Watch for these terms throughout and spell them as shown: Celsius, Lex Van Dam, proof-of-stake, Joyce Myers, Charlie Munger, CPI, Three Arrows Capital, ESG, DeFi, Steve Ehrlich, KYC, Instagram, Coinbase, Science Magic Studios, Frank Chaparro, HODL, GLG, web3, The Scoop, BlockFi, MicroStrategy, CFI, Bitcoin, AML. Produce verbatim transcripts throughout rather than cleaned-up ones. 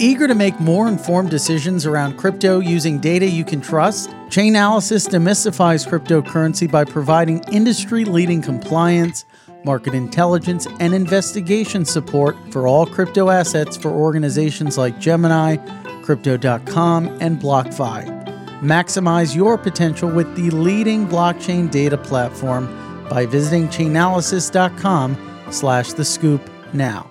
Eager to make more informed decisions around crypto using data you can trust? Chainalysis demystifies cryptocurrency by providing industry-leading compliance, market intelligence, and investigation support for all crypto assets for organizations like Gemini, Crypto dot com, and BlockFi. Maximize your potential with the leading blockchain data platform by visiting Chainalysis dot com slash the scoop now.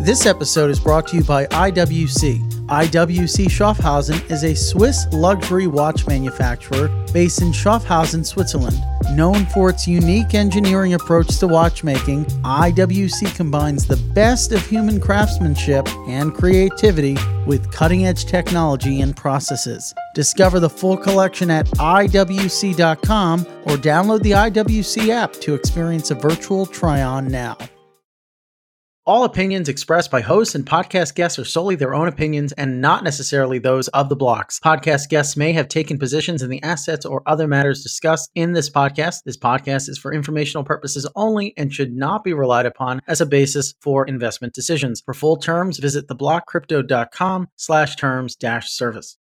This episode is brought to you by I W C. I W C Schaffhausen is a Swiss luxury watch manufacturer based in Schaffhausen, Switzerland. Known for its unique engineering approach to watchmaking, I W C combines the best of human craftsmanship and creativity with cutting-edge technology and processes. Discover the full collection at I W C dot com or download the I W C app to experience a virtual try-on now. All opinions expressed by hosts and podcast guests are solely their own opinions and not necessarily those of the blocks. Podcast guests may have taken positions in the assets or other matters discussed in this podcast. This podcast is for informational purposes only and should not be relied upon as a basis for investment decisions. For full terms, visit the block crypto dot com slash terms dash service.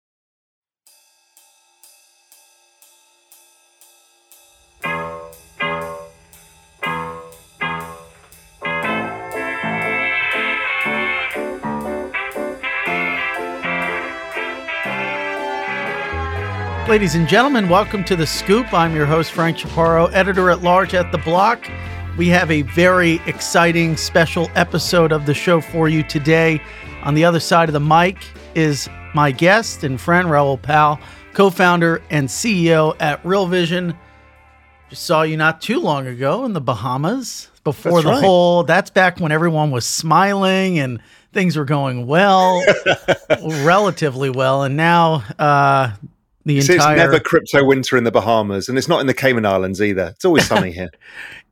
Ladies and gentlemen, welcome to The Scoop. I'm your host, Frank Chaparro, editor-at-large at The Block. We have a very exciting special episode of the show for you today. On the other side of the mic is my guest and friend, Raoul Pal, co-founder and C E O at Real Vision. Just saw you not too long ago in the Bahamas before that's the right. whole... That's back when everyone was smiling and things were going well, relatively well, and now... Uh, The entire... so it's never crypto winter in the Bahamas, and it's not in the Cayman Islands either. It's always sunny here.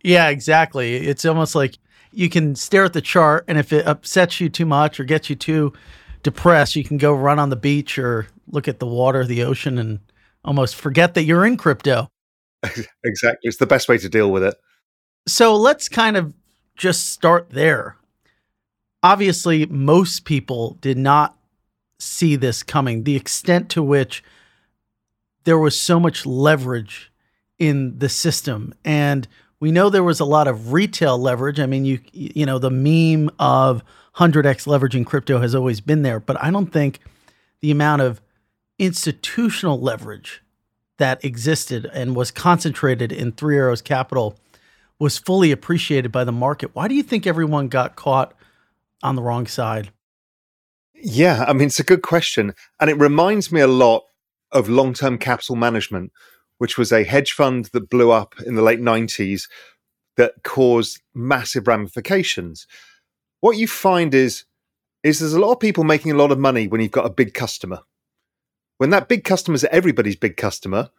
Yeah, exactly. It's almost like you can stare at the chart, and if it upsets you too much or gets you too depressed, you can go run on the beach or look at the water, the ocean, and almost forget that you're in crypto. Exactly. It's the best way to deal with it. So let's kind of just start there. Obviously, most people did not see this coming, the extent to which there was so much leverage in the system. And we know there was a lot of retail leverage. I mean, you you know, the meme of one hundred x leverage in crypto has always been there, but I don't think the amount of institutional leverage that existed and was concentrated in Three Arrows Capital was fully appreciated by the market. Why do you think everyone got caught on the wrong side? Yeah, I mean, it's a good question. And it reminds me a lot of Long-Term Capital Management, which was a hedge fund that blew up in the late nineties that caused massive ramifications. What you find is, is there's a lot of people making a lot of money when you've got a big customer. When that big customer is everybody's big customer,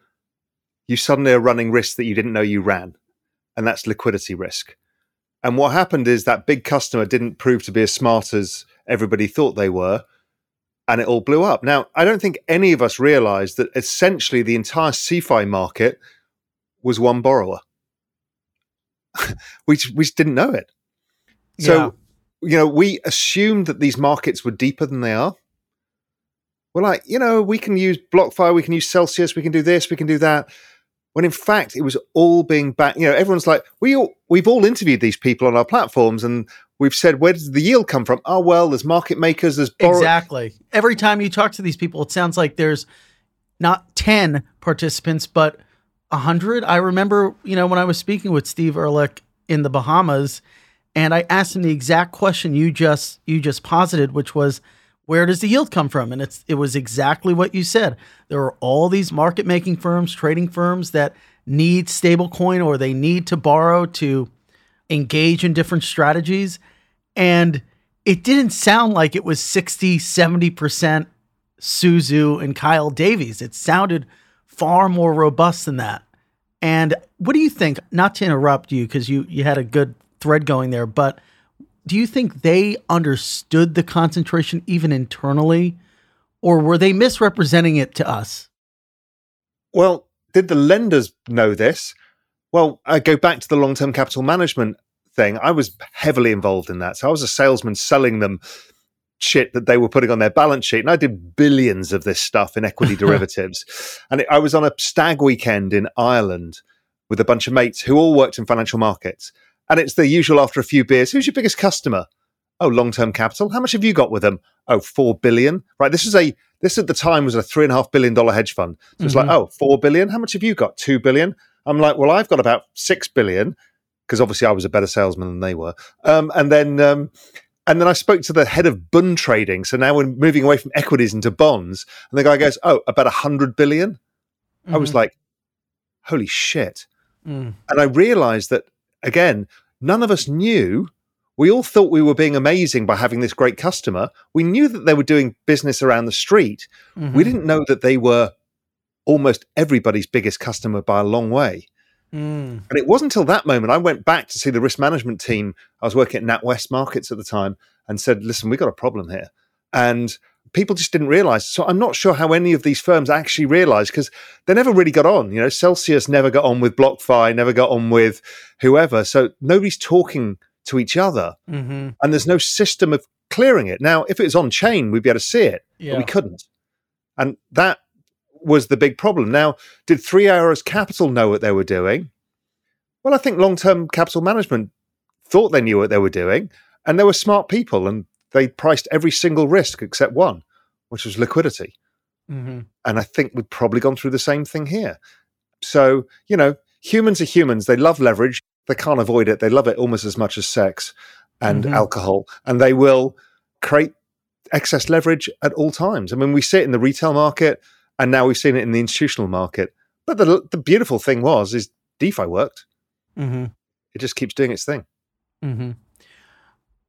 you suddenly are running risks that you didn't know you ran, and that's liquidity risk. And what happened is that big customer didn't prove to be as smart as everybody thought they were, and it all blew up. Now, I don't think any of us realized that essentially the entire C F I market was one borrower. we, we just didn't know it. So, yeah. you know, we assumed that these markets were deeper than they are. We're like, you know, we can use BlockFi, we can use Celsius, we can do this, we can do that. When in fact, it was all being back. You know, everyone's like, we all, we've all interviewed these people on our platforms and we've said, where does the yield come from? Oh, well, there's market makers, there's borrowers. Exactly. Every time you talk to these people, it sounds like there's not ten participants, but one hundred. I remember, you know, when I was speaking with Steve Ehrlich in the Bahamas, and I asked him the exact question you just you just posited, which was, where does the yield come from? And it's it was exactly what you said. There are all these market-making firms, trading firms that need stablecoin or they need to borrow to engage in different strategies. And it didn't sound like it was sixty, seventy percent Suzu and Kyle Davies. It sounded far more robust than that. And what do you think, not to interrupt you, because you, you had a good thread going there, but do you think they understood the concentration even internally, or were they misrepresenting it to us? Well, did the lenders know this? Well, I go back to the Long-Term Capital Management thing. I was heavily involved in that. So I was a salesman selling them shit that they were putting on their balance sheet. And I did billions of this stuff in equity derivatives. And it, I was on a stag weekend in Ireland with a bunch of mates who all worked in financial markets. And it's the usual after a few beers, who's your biggest customer? Oh, Long-Term Capital. How much have you got with them? Oh, four billion. Right. This is a, this at the time was a three and a half billion dollar hedge fund. So mm-hmm. It's like, oh, four billion. How much have you got? two billion. I'm like, well, I've got about six billion, because obviously I was a better salesman than they were. Um, and then, um, And then I spoke to the head of bond trading. So now we're moving away from equities into bonds. And the guy goes, oh, about one hundred billion. Mm-hmm. I was like, holy shit. Mm. And I realized that, again, none of us knew. We all thought we were being amazing by having this great customer. We knew that they were doing business around the street. Mm-hmm. We didn't know that they were almost everybody's biggest customer by a long way. Mm. And it wasn't until that moment I went back to see the risk management team. I was working at NatWest Markets at the time and said, listen, we've got a problem here. And people just didn't realize. So I'm not sure how any of these firms actually realized, because they never really got on. You know, Celsius never got on with BlockFi, never got on with whoever. So nobody's talking to each other. Mm-hmm. And there's no system of clearing it. Now, if it was on chain, we'd be able to see it, yeah. But we couldn't. And that was the big problem. Now, did Three Arrows Capital know what they were doing? Well, I think Long-Term Capital Management thought they knew what they were doing, and they were smart people, and they priced every single risk except one, which was liquidity. Mm-hmm. And I think we've probably gone through the same thing here. So, you know, humans are humans. They love leverage. They can't avoid it. They love it almost as much as sex and mm-hmm. alcohol, and they will create excess leverage at all times. I mean, we see it in the retail market, and now we've seen it in the institutional market. But the the beautiful thing was, is DeFi worked. Mm-hmm. It just keeps doing its thing. Mm-hmm.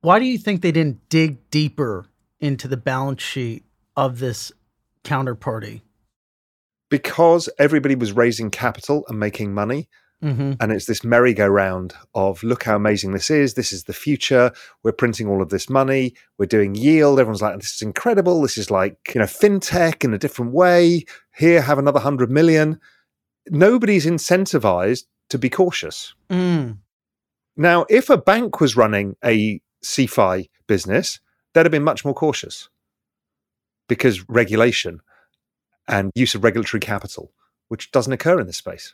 Why do you think they didn't dig deeper into the balance sheet of this counterparty? Because everybody was raising capital and making money. Mm-hmm. And it's this merry-go-round of, look how amazing this is. This is the future. We're printing all of this money. We're doing yield. Everyone's like, this is incredible. This is like, you know, fintech in a different way. Here, have another hundred million. Nobody's incentivized to be cautious. Mm. Now, if a bank was running a C F I business, they'd have been much more cautious because regulation and use of regulatory capital, which doesn't occur in this space.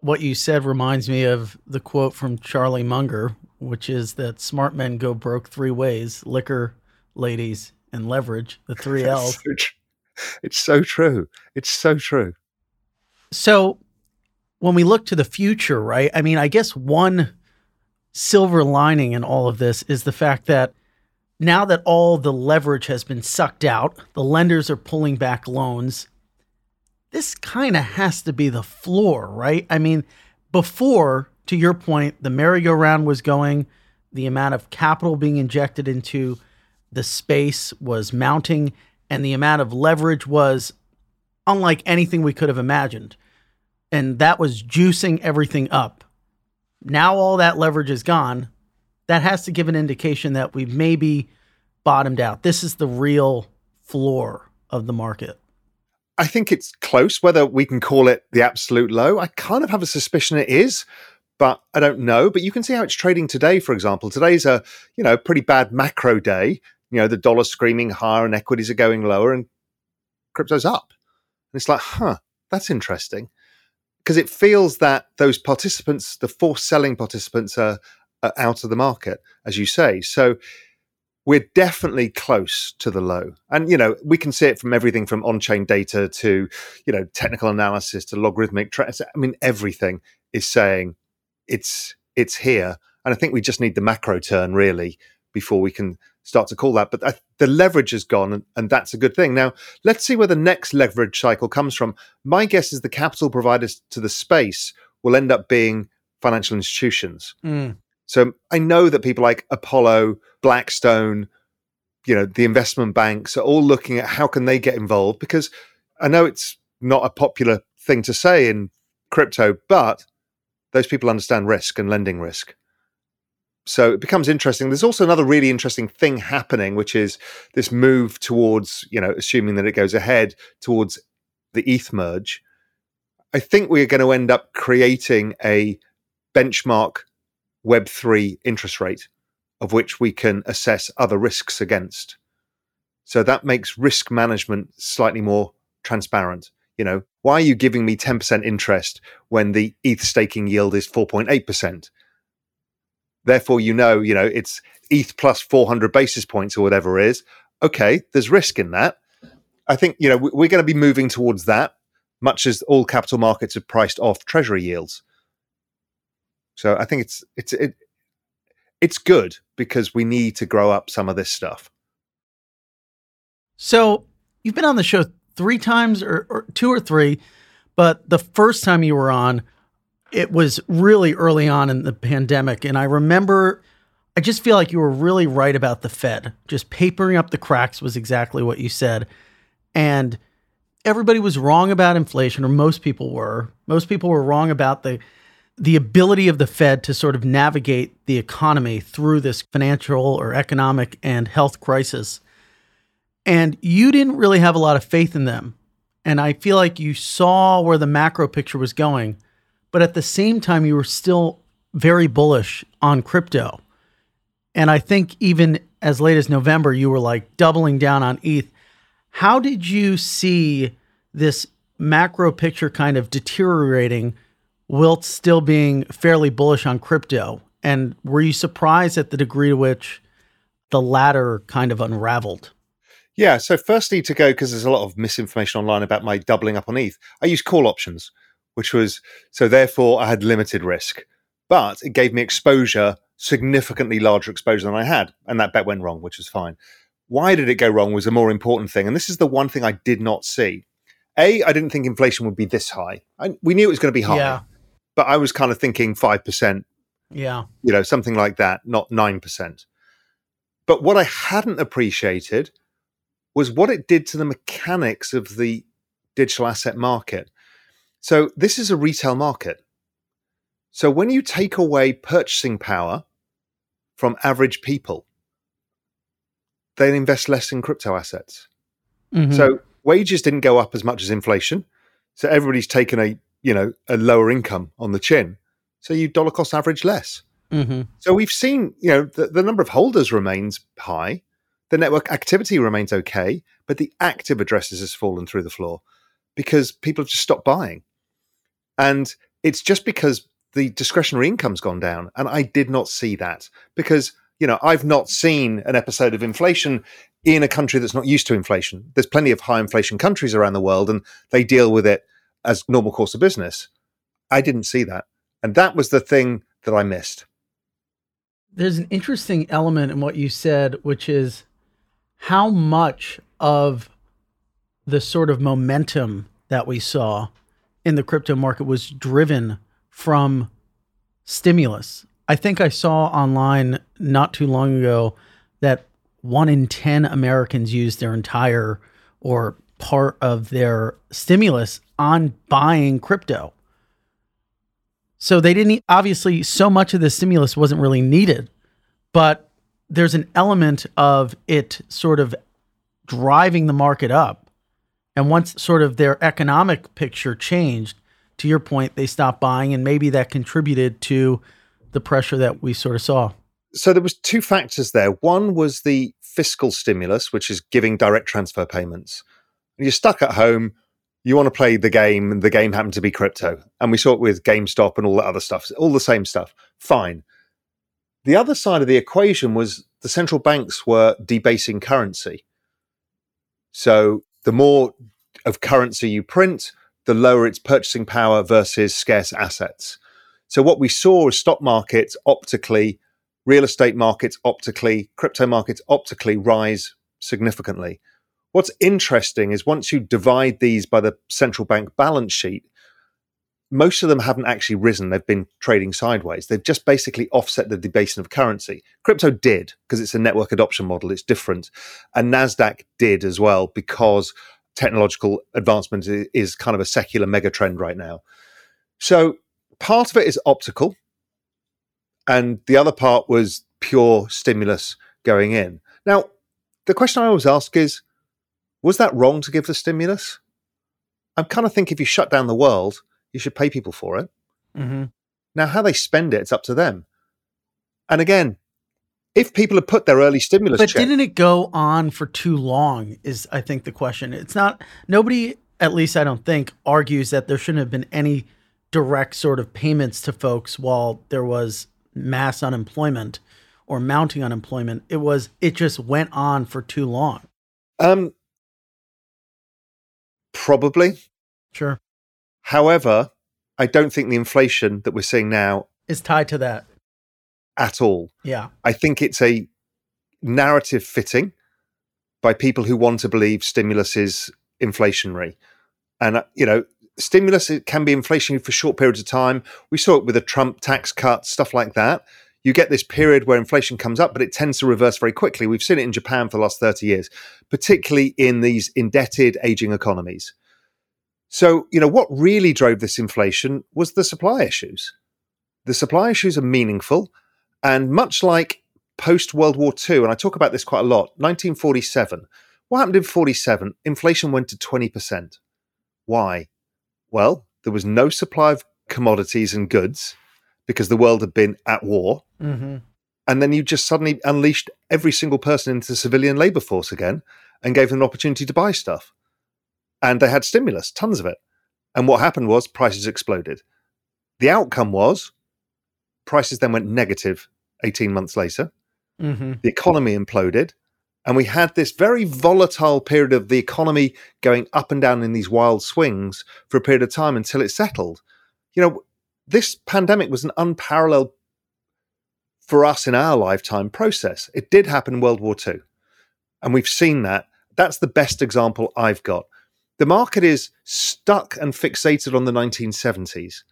What you said reminds me of the quote from Charlie Munger, which is that smart men go broke three ways: liquor, ladies, and leverage, the three L's. So tr- it's so true. It's so true. So when we look to the future, right? I mean, I guess one silver lining in all of this is the fact that now that all the leverage has been sucked out, the lenders are pulling back loans. This kind of has to be the floor, right? I mean, before, to your point, the merry-go-round was going, the amount of capital being injected into the space was mounting, and the amount of leverage was unlike anything we could have imagined. And that was juicing everything up. Now all that leverage is gone. That has to give an indication that we've maybe bottomed out. This is the real floor of the market. I think it's close. Whether we can call it the absolute low, I kind of have a suspicion it is, but I don't know. But you can see how it's trading today, for example. Today's a, you know, pretty bad macro day. You know, the dollar's screaming higher and equities are going lower and crypto's up. And it's like, huh, that's interesting. Because it feels that those participants, the forced selling participants are, are out of the market, as you say. So we're definitely close to the low. And, you know, we can see it from everything from on-chain data to, you know, technical analysis to logarithmic trends. I mean, everything is saying it's it's here. And I think we just need the macro turn, really, before we can start to call that. But I, the leverage is gone, and, and that's a good thing. Now, let's see where the next leverage cycle comes from. My guess is the capital providers to the space will end up being financial institutions. Mm. So I know that people like Apollo, Blackstone, you know, the investment banks are all looking at how can they get involved, because I know it's not a popular thing to say in crypto, but those people understand risk and lending risk. So it becomes interesting. There's also another really interesting thing happening, which is this move towards, you know, assuming that it goes ahead, towards the E T H merge. I think we're going to end up creating a benchmark web three interest rate of which we can assess other risks against. So that makes risk management slightly more transparent. You know, why are you giving me ten percent interest when the E T H staking yield is four point eight percent? Therefore, you know, you know, it's E T H plus four hundred basis points or whatever it is. Okay, there's risk in that. I think, you know, we're going to be moving towards that, much as all capital markets are priced off treasury yields. So I think it's it's it, it's good because we need to grow up some of this stuff. So you've been on the show three times or, or two or three, but the first time you were on, it was really early on in the pandemic. And I remember, I just feel like you were really right about the Fed. Just papering up the cracks was exactly what you said. And everybody was wrong about inflation, or most people were. Most people were wrong about the the ability of the Fed to sort of navigate the economy through this financial or economic and health crisis. And you didn't really have a lot of faith in them. And I feel like you saw where the macro picture was going, but at the same time, you were still very bullish on crypto. And I think even as late as November, you were like doubling down on E T H. How did you see this macro picture kind of deteriorating whilst still being fairly bullish on crypto? And were you surprised at the degree to which the latter kind of unraveled? Yeah. So firstly, to go, because there's a lot of misinformation online about my doubling up on E T H, I used call options, which was, so therefore I had limited risk, but it gave me exposure, significantly larger exposure than I had. And that bet went wrong, which was fine. Why did it go wrong was a more important thing. And this is the one thing I did not see. A, I didn't think inflation would be this high. I, we knew it was going to be high, yeah. But I was kind of thinking five percent, yeah, you know, something like that, not nine percent. But what I hadn't appreciated was what it did to the mechanics of the digital asset market. So this is a retail market. So when you take away purchasing power from average people, they invest less in crypto assets. Mm-hmm. So wages didn't go up as much as inflation. So everybody's taken a, you know, a lower income on the chin. So you dollar cost average less. Mm-hmm. So we've seen, you know, the, the number of holders remains high. The network activity remains okay, but the active addresses has fallen through the floor because people have just stopped buying. And it's just because the discretionary income's gone down. And I did not see that because, you know, I've not seen an episode of inflation in a country that's not used to inflation. There's plenty of high inflation countries around the world and they deal with it as normal course of business. I didn't see that. And that was the thing that I missed. There's an interesting element in what you said, which is how much of the sort of momentum that we saw in the crypto market was driven from stimulus. I think I saw online not too long ago that one in ten Americans used their entire or part of their stimulus on buying crypto. So they didn't, obviously so much of the stimulus wasn't really needed, but there's an element of it sort of driving the market up. And once sort of their economic picture changed, to your point, they stopped buying, and maybe that contributed to the pressure that we sort of saw. So there was two factors there. One was the fiscal stimulus, which is giving direct transfer payments. You're stuck at home, you want to play the game, and the game happened to be crypto. And we saw it with GameStop and all that other stuff, all the same stuff. Fine. The other side of the equation was the central banks were debasing currency. So the more of currency you print, the lower its purchasing power versus scarce assets. So what we saw is stock markets optically, real estate markets optically, crypto markets optically rise significantly. What's interesting is once you divide these by the central bank balance sheet, most of them haven't actually risen. They've been trading sideways. They've just basically offset the debasing of currency. Crypto did because it's a network adoption model. It's different. And NASDAQ did as well because technological advancement is kind of a secular mega trend right now. So part of it is optical, and the other part was pure stimulus going in. Now, the question I always ask is, was that wrong to give the stimulus? I kind of think if you shut down the world, you should pay people for it. Mm-hmm. Now, how they spend it, it's up to them. And again, if people had put their early stimulus check. But didn't it go on for too long is, I think, the question. It's not, nobody, at least I don't think, argues that there shouldn't have been any direct sort of payments to folks while there was mass unemployment or mounting unemployment. It was, it just went on for too long. Um, probably. Sure. However, I don't think the inflation that we're seeing now is tied to that at all. Yeah. I think it's a narrative fitting by people who want to believe stimulus is inflationary. And, uh, you know, stimulus can be inflationary for short periods of time. We saw it with the Trump tax cuts, stuff like that. You get this period where inflation comes up, but it tends to reverse very quickly. We've seen it in Japan for the last thirty years, particularly in these indebted, aging economies. So, you know, what really drove this inflation was the supply issues. The supply issues are meaningful. And much like post-World War Two, and I talk about this quite a lot, nineteen forty-seven. What happened in forty-seven? Inflation went to twenty percent. Why? Well, there was no supply of commodities and goods because the world had been at war. Mm-hmm. And then you just suddenly unleashed every single person into the civilian labor force again and gave them an opportunity to buy stuff. And they had stimulus, tons of it. And what happened was prices exploded. The outcome was prices then went negative eighteen months later. Mm-hmm. The economy imploded. And we had this very volatile period of the economy going up and down in these wild swings for a period of time until it settled. You know, this pandemic was an unparalleled, for us in our lifetime, process. It did happen in World War Two. And we've seen that. That's the best example I've got. The market is stuck and fixated on the nineteen seventies.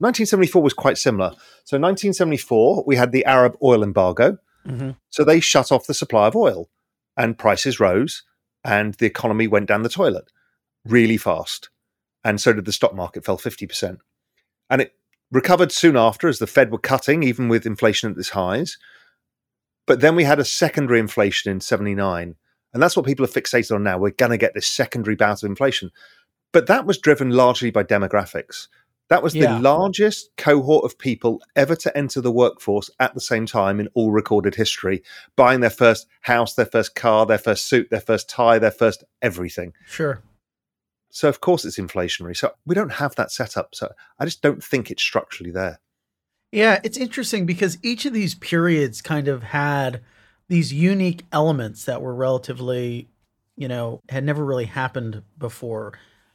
nineteen seventy-four was quite similar. So nineteen seventy-four, we had the Arab oil embargo. Mm-hmm. So they shut off the supply of oil and prices rose and the economy went down the toilet really fast. And so did the stock market, fell fifty percent. And it recovered soon after as the Fed were cutting, even with inflation at its highs. But then we had a secondary inflation in seventy-nine. And that's what people are fixated on now. We're going to get this secondary bout of inflation. But that was driven largely by demographics. That was yeah. the largest cohort of people ever to enter the workforce at the same time in all recorded history, buying their first house, their first car, their first suit, their first tie, their first everything. Sure. So, of course, it's inflationary. So we don't have that set up. So I just don't think it's structurally there. Yeah, it's interesting because each of these periods kind of had these unique elements that were relatively, you know, had never really happened before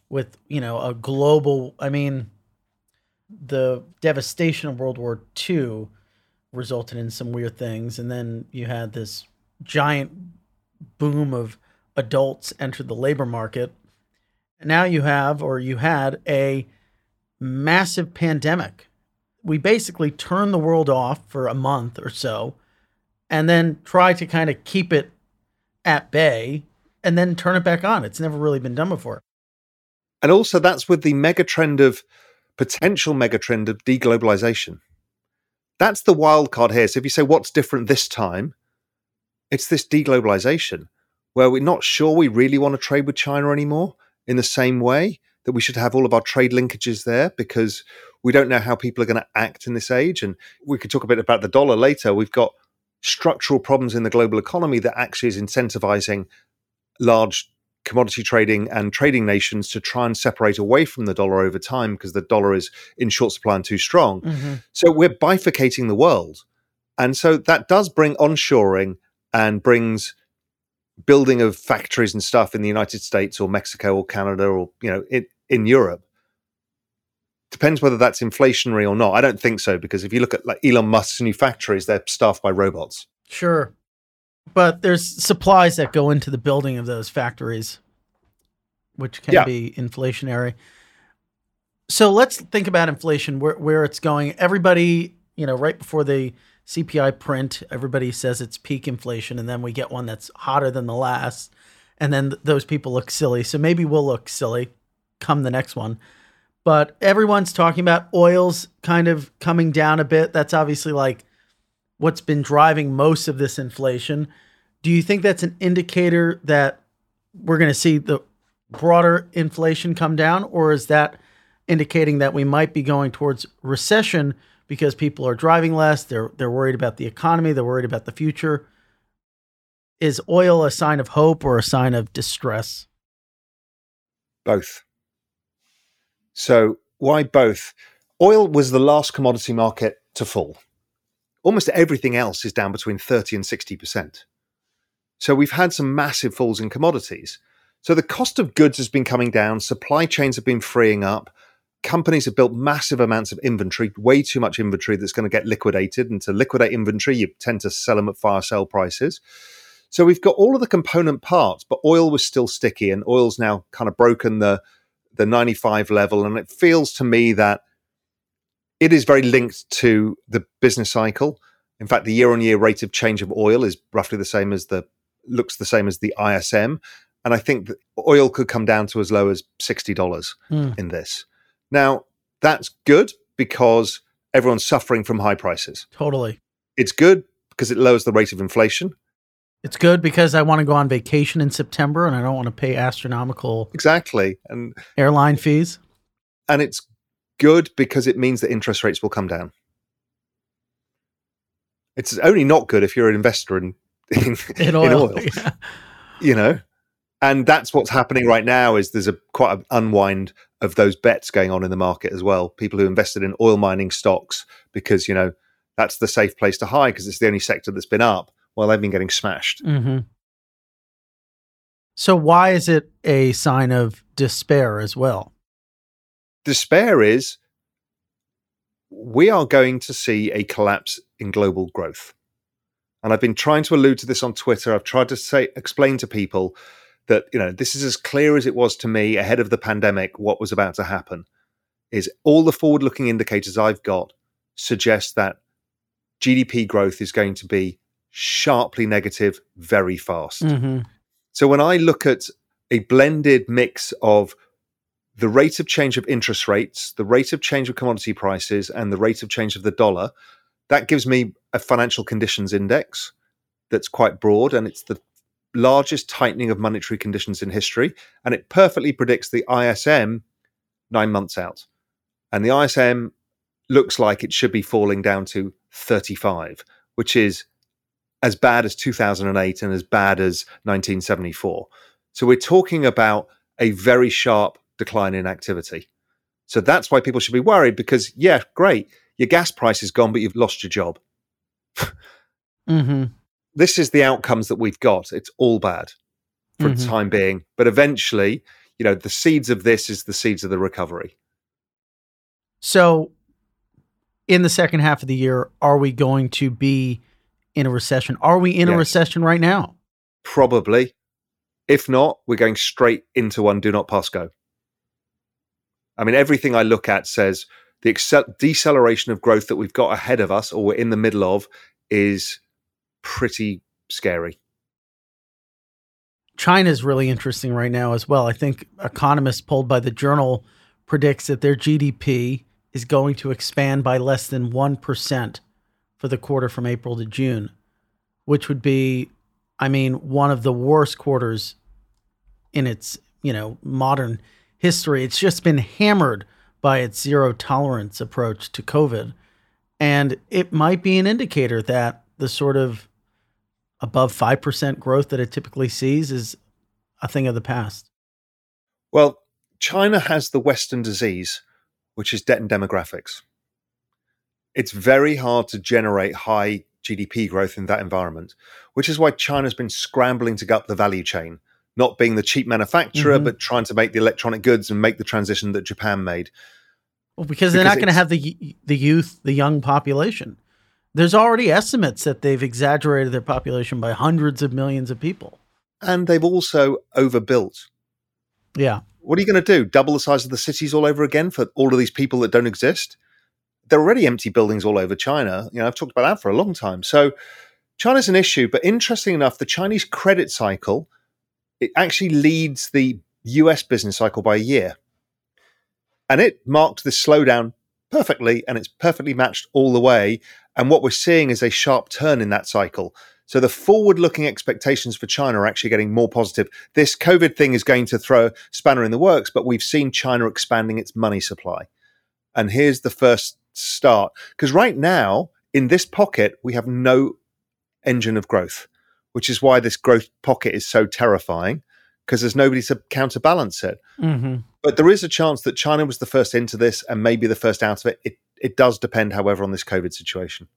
with, you know, a global, I mean, the devastation of World War Two resulted in some weird things. And then you had this giant boom of adults entered the labor market. And now you have, or you had, a massive pandemic. We basically turned the world off for a month or so and then try to kind of keep it at bay and then turn it back on. It's never really been done before. And also that's with the mega trend of potential mega trend of deglobalization. That's the wild card here. So if you say what's different this time, it's this deglobalization where we're not sure we really want to trade with China anymore in the same way that we should have all of our trade linkages there because we don't know how people are going to act in this age. And we could talk a bit about the dollar later. We've got structural problems in the global economy that actually is incentivizing large commodity trading and trading nations to try and separate away from the dollar over time because the dollar is in short supply and too strong. Mm-hmm. So we're bifurcating the world. And so that does bring onshoring and brings building of factories and stuff in the United States or Mexico or Canada or, you know, in, in Europe. Depends whether that's inflationary or not. I don't think so, because if you look at like Elon Musk's new factories, they're staffed by robots. Sure. But there's supplies that go into the building of those factories, which can yeah. be inflationary. So let's think about inflation, where, where it's going. Everybody, you know, right before the C P I print, everybody says it's peak inflation, and then we get one that's hotter than the last, and then th- those people look silly. So maybe we'll look silly come the next one. But everyone's talking about oil's kind of coming down a bit. That's obviously like what's been driving most of this inflation. Do you think that's an indicator that we're going to see the broader inflation come down? Or is that indicating that we might be going towards recession because people are driving less. They're, they're worried about the economy. They're worried about the future. Is oil a sign of hope or a sign of distress? Both. So why both? Oil was the last commodity market to fall. Almost everything else is down between thirty and sixty percent. So we've had some massive falls in commodities. So the cost of goods has been coming down. Supply chains have been freeing up. Companies have built massive amounts of inventory, way too much inventory that's going to get liquidated. And to liquidate inventory, you tend to sell them at fire sale prices. So we've got all of the component parts, but oil was still sticky, and oil's now kind of broken the, the ninety-five level. And it feels to me that it is very linked to the business cycle. In fact, the year-on-year rate of change of oil is roughly the same as the, looks the same as the I S M. And I think that oil could come down to as low as sixty dollars mm. in this. Now, that's good because everyone's suffering from high prices. Totally. It's good because it lowers the rate of inflation. It's good because I want to go on vacation in September and I don't want to pay astronomical exactly and airline fees. And it's good because it means that interest rates will come down. It's only not good if you're an investor in, in, in oil. In oil. Yeah. You know? And that's what's happening right now is there's a quite an unwind of those bets going on in the market as well. People who invested in oil mining stocks because, you know, that's the safe place to hide because it's the only sector that's been up. Well, they've been getting smashed. Mm-hmm. So why is it a sign of despair as well? Despair is we are going to see a collapse in global growth. And I've been trying to allude to this on Twitter. I've tried to say, explain to people that, you know, this is as clear as it was to me ahead of the pandemic, what was about to happen is all the forward-looking indicators I've got suggest that G D P growth is going to be sharply negative very fast. Mm-hmm. So when I look at a blended mix of the rate of change of interest rates, the rate of change of commodity prices, and the rate of change of the dollar, that gives me a financial conditions index that's quite broad, and it's the largest tightening of monetary conditions in history, and it perfectly predicts the I S M nine months out. And the I S M looks like it should be falling down to thirty-five, which is as bad as two thousand eight and as bad as nineteen seventy-four. So we're talking about a very sharp decline in activity. So that's why people should be worried because, yeah, great, your gas price is gone, but you've lost your job. Mm-hmm. This is the outcomes that we've got. It's all bad for mm-hmm. the time being. But eventually, you know, the seeds of this is the seeds of the recovery. So in the second half of the year, are we going to be in a recession? Are we in yes. a recession right now? Probably. If not, we're going straight into one. Do not pass go. I mean, everything I look at says the excel- deceleration of growth that we've got ahead of us or we're in the middle of is pretty scary. China's really interesting right now as well. I think economists polled by the Journal predicts that their G D P is going to expand by less than one percent for the quarter from April to June, which would be, I mean, one of the worst quarters in its, you know, modern history. It's just been hammered by its zero tolerance approach to COVID. And it might be an indicator that the sort of above five percent growth that it typically sees is a thing of the past. Well, China has the Western disease, which is debt and demographics. It's very hard to generate high G D P growth in that environment, which is why China's been scrambling to get up the value chain, not being the cheap manufacturer, mm-hmm. but trying to make the electronic goods and make the transition that Japan made. Well, because, because they're not going to have the the youth, the young population. There's already estimates that they've exaggerated their population by hundreds of millions of people. And they've also overbuilt. Yeah. What are you going to do? Double the size of the cities all over again for all of these people that don't exist? There are already empty buildings all over China. You know, I've talked about that for a long time. So China's an issue, but interesting enough, the Chinese credit cycle, it actually leads the U S business cycle by a year. And it marked this slowdown perfectly, and it's perfectly matched all the way. And what we're seeing is a sharp turn in that cycle. So the forward-looking expectations for China are actually getting more positive. This COVID thing is going to throw a spanner in the works, but we've seen China expanding its money supply. And here's the first start? Because right now, in this pocket, we have no engine of growth, which is why this growth pocket is so terrifying, because there's nobody to counterbalance it. Mm-hmm. But there is a chance that China was the first into this and maybe the first out of it. It it does depend, however, on this COVID situation.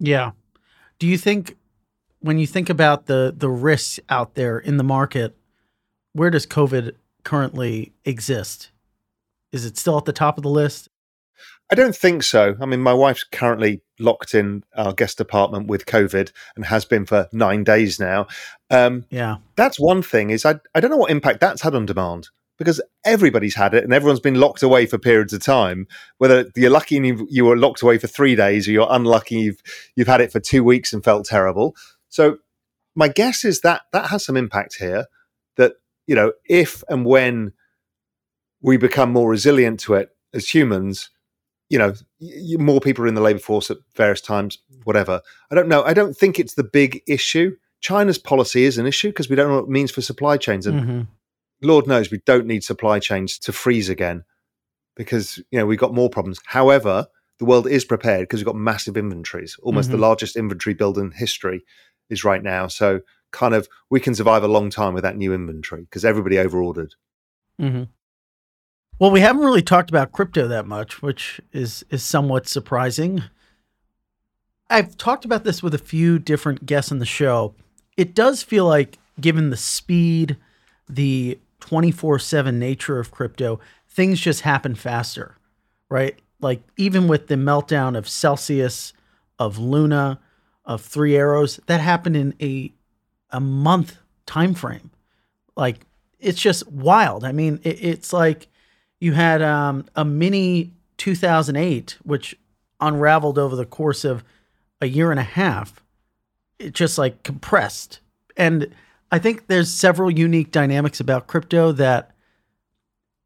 Yeah. Do you think, when you think about the the risks out there in the market, where does COVID currently exist? Is it still at the top of the list? I don't think so. I mean, my wife's currently locked in our guest apartment with COVID and has been for nine days now. Um, yeah. That's one thing is I, I don't know what impact that's had on demand, because everybody's had it and everyone's been locked away for periods of time. Whether you're lucky and you've, you were locked away for three days or you're unlucky, you've, you've had it for two weeks and felt terrible. So my guess is that that has some impact here, that, you know, if and when we become more resilient to it as humans, you know, more people are in the labor force at various times, whatever. I don't know. I don't think it's the big issue. China's policy is an issue because we don't know what it means for supply chains. And mm-hmm. Lord knows we don't need supply chains to freeze again because, you know, we've got more problems. However, the world is prepared because we've got massive inventories. Almost mm-hmm. the largest inventory build in history is right now. So kind of we can survive a long time with that new inventory because everybody overordered. Mm-hmm. Well, we haven't really talked about crypto that much, which is is somewhat surprising. I've talked about this with a few different guests on the show. It does feel like, given the speed, the twenty-four seven nature of crypto, things just happen faster, right? Like even with the meltdown of Celsius, of Luna, of Three Arrows, that happened in a a month time frame. Like it's just wild. I mean, it, it's like you had um, a mini two thousand eight, which unraveled over the course of a year and a half. It just like compressed. And I think there's several unique dynamics about crypto that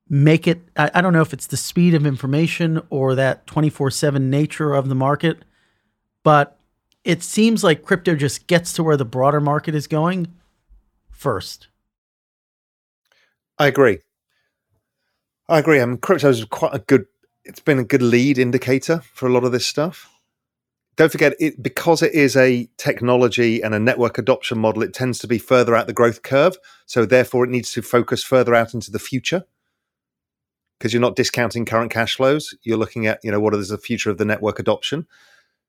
make it, I, I don't know if it's the speed of information or that twenty-four seven nature of the market, but it seems like crypto just gets to where the broader market is going first. I agree. I agree. I mean, crypto is quite a good, it's been a good lead indicator for a lot of this stuff. Don't forget, it because it is a technology and a network adoption model, it tends to be further out the growth curve. So therefore, it needs to focus further out into the future because you're not discounting current cash flows. You're looking at, you know, what is the future of the network adoption.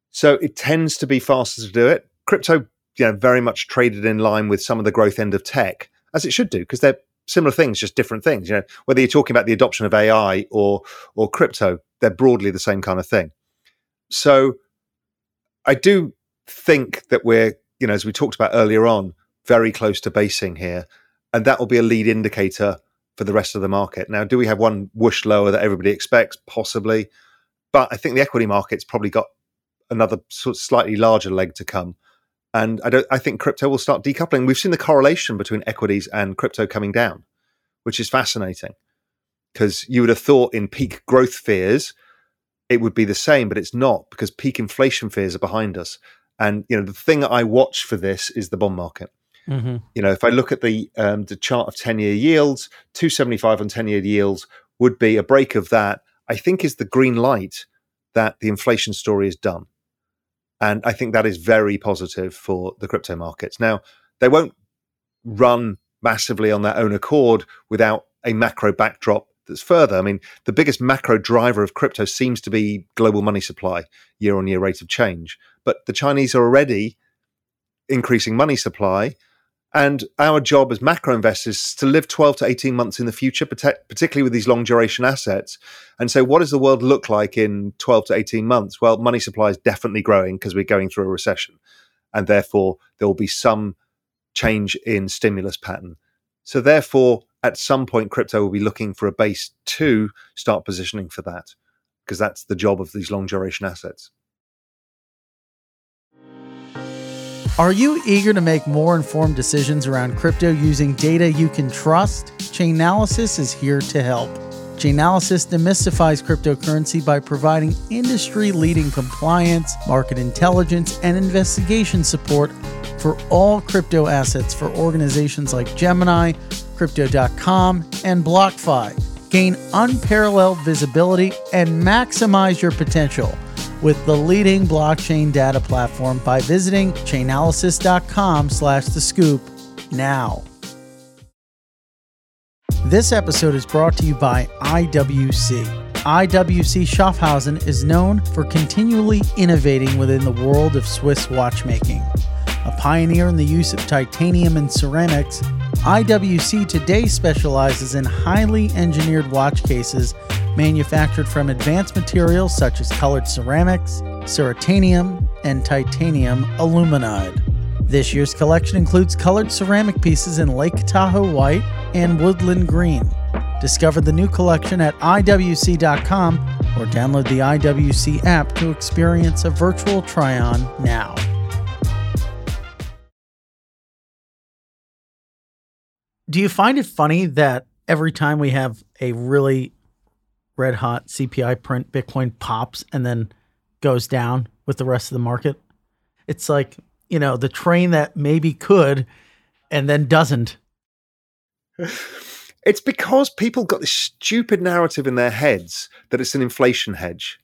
So it tends to be faster to do it. Crypto, you know, very much traded in line with some of the growth end of tech, as it should do, because they're similar things, just different things. You know, whether you're talking about the adoption of A I or or crypto, they're broadly the same kind of thing. So, I do think that we're, you know, as we talked about earlier on, very close to basing here, and that will be a lead indicator for the rest of the market. Now, do we have one whoosh lower that everybody expects? Possibly, but I think the equity market's probably got another sort of slightly larger leg to come. And I don't. I think crypto will start decoupling. We've seen the correlation between equities and crypto coming down, which is fascinating, because you would have thought in peak growth fears it would be the same, but it's not, because peak inflation fears are behind us. And you know the thing that I watch for this is the bond market. Mm-hmm. You know, if I look at the um, the chart of ten-year yields, two seventy-five on ten-year yields would be a break of that. I think is the green light that the inflation story is done. And I think that is very positive for the crypto markets. Now, they won't run massively on their own accord without a macro backdrop that's further. I mean, the biggest macro driver of crypto seems to be global money supply, year-on-year rate of change. But the Chinese are already increasing money supply. And our job as macro investors is to live twelve to eighteen months in the future, particularly with these long duration assets. And so what does the world look like in twelve to eighteen months? Well, money supply is definitely growing because we're going through a recession. And therefore, there will be some change in stimulus pattern. So therefore, at some point, crypto will be looking for a base to start positioning for that, because that's the job of these long duration assets. Are you eager to make more informed decisions around crypto using data you can trust? Chainalysis is here to help. Chainalysis demystifies cryptocurrency by providing industry-leading compliance, market intelligence, and investigation support for all crypto assets for organizations like Gemini, Crypto dot com, and BlockFi. gain unparalleled visibility, and maximize your potential with the leading blockchain data platform by visiting chainalysis dot com slash the scoop now. This episode is brought to you by I W C. I W C Schaffhausen is known for continually innovating within the world of Swiss watchmaking. A pioneer in the use of titanium and ceramics, I W C today specializes in highly engineered watch cases manufactured from advanced materials such as colored ceramics, ceratanium, and titanium aluminide. This year's collection includes colored ceramic pieces in Lake Tahoe white and woodland green. Discover the new collection at I W C dot com or download the I W C app to experience a virtual try-on now. Do you find it funny that every time we have a really red-hot C P I print, Bitcoin pops and then goes down with the rest of the market? It's like, you know, the train that maybe could and then doesn't. It's because people got this stupid narrative in their heads that it's an inflation hedge.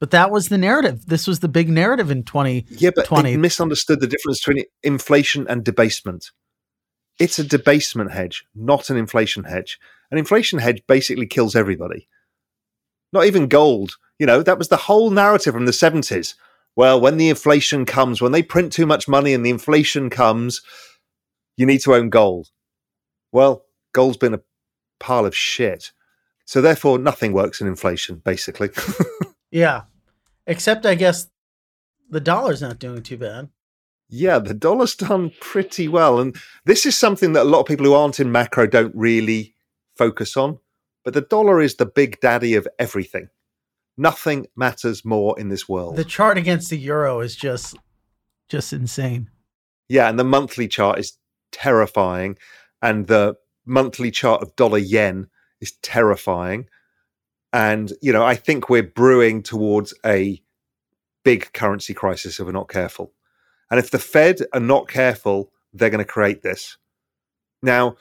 But that was the narrative. This was the big narrative in twenty twenty. Yeah, but they misunderstood the difference between inflation and debasement. It's a debasement hedge, not an inflation hedge. An inflation hedge basically kills everybody. Not even gold. You know, that was the whole narrative from the seventies. Well, when the inflation comes, when they print too much money and the inflation comes, you need to own gold. Well, gold's been a pile of shit. So therefore, nothing works in inflation, basically. Yeah. Except, I guess, the dollar's not doing too bad. Yeah, the dollar's done pretty well. And this is something that a lot of people who aren't in macro don't really focus on. But the dollar is the big daddy of everything. Nothing matters more in this world. The chart against the euro is just, just insane. Yeah, and the monthly chart is terrifying. And the monthly chart of dollar yen is terrifying. And, you know, I think we're brewing towards a big currency crisis if we're not careful. And if the Fed are not careful, they're going to create this. Now,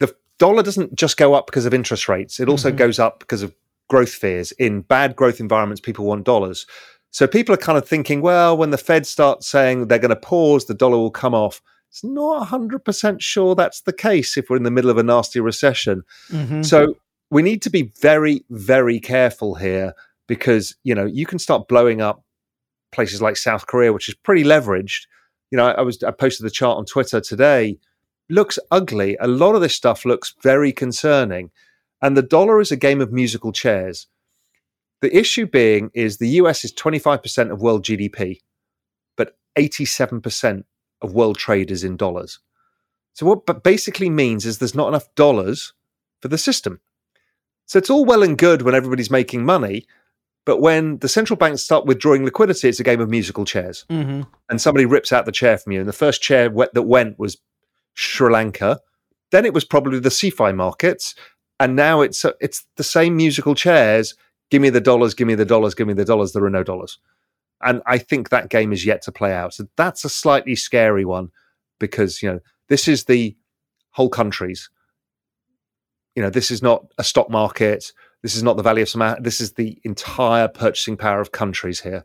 the dollar doesn't just go up because of interest rates. It also mm-hmm. goes up because of growth fears. In bad growth environments, people want dollars. So people are kind of thinking, well, when the Fed starts saying they're going to pause, the dollar will come off. It's not one hundred percent sure that's the case if we're in the middle of a nasty recession. Mm-hmm. So we need to be very, very careful here because, you know, you can start blowing up places like South Korea, which is pretty leveraged. You know, I, was, I posted the chart on Twitter today. Looks ugly. A lot of this stuff looks very concerning. And the dollar is a game of musical chairs. The issue being is the U S is twenty-five percent of world G D P, but eighty-seven percent of world trade is in dollars. So what that basically means is there's not enough dollars for the system. So it's all well and good when everybody's making money, but when the central banks start withdrawing liquidity, it's a game of musical chairs. Mm-hmm. And somebody rips out the chair from you. And the first chair we- that went was Sri Lanka. Then it was probably the C F I markets. And now it's, a, it's the same musical chairs. Give me the dollars, give me the dollars, give me the dollars. There are no dollars. And I think that game is yet to play out. So that's a slightly scary one because, you know, this is the whole countries. You know, this is not a stock market. This is not the value of some, this is the entire purchasing power of countries here.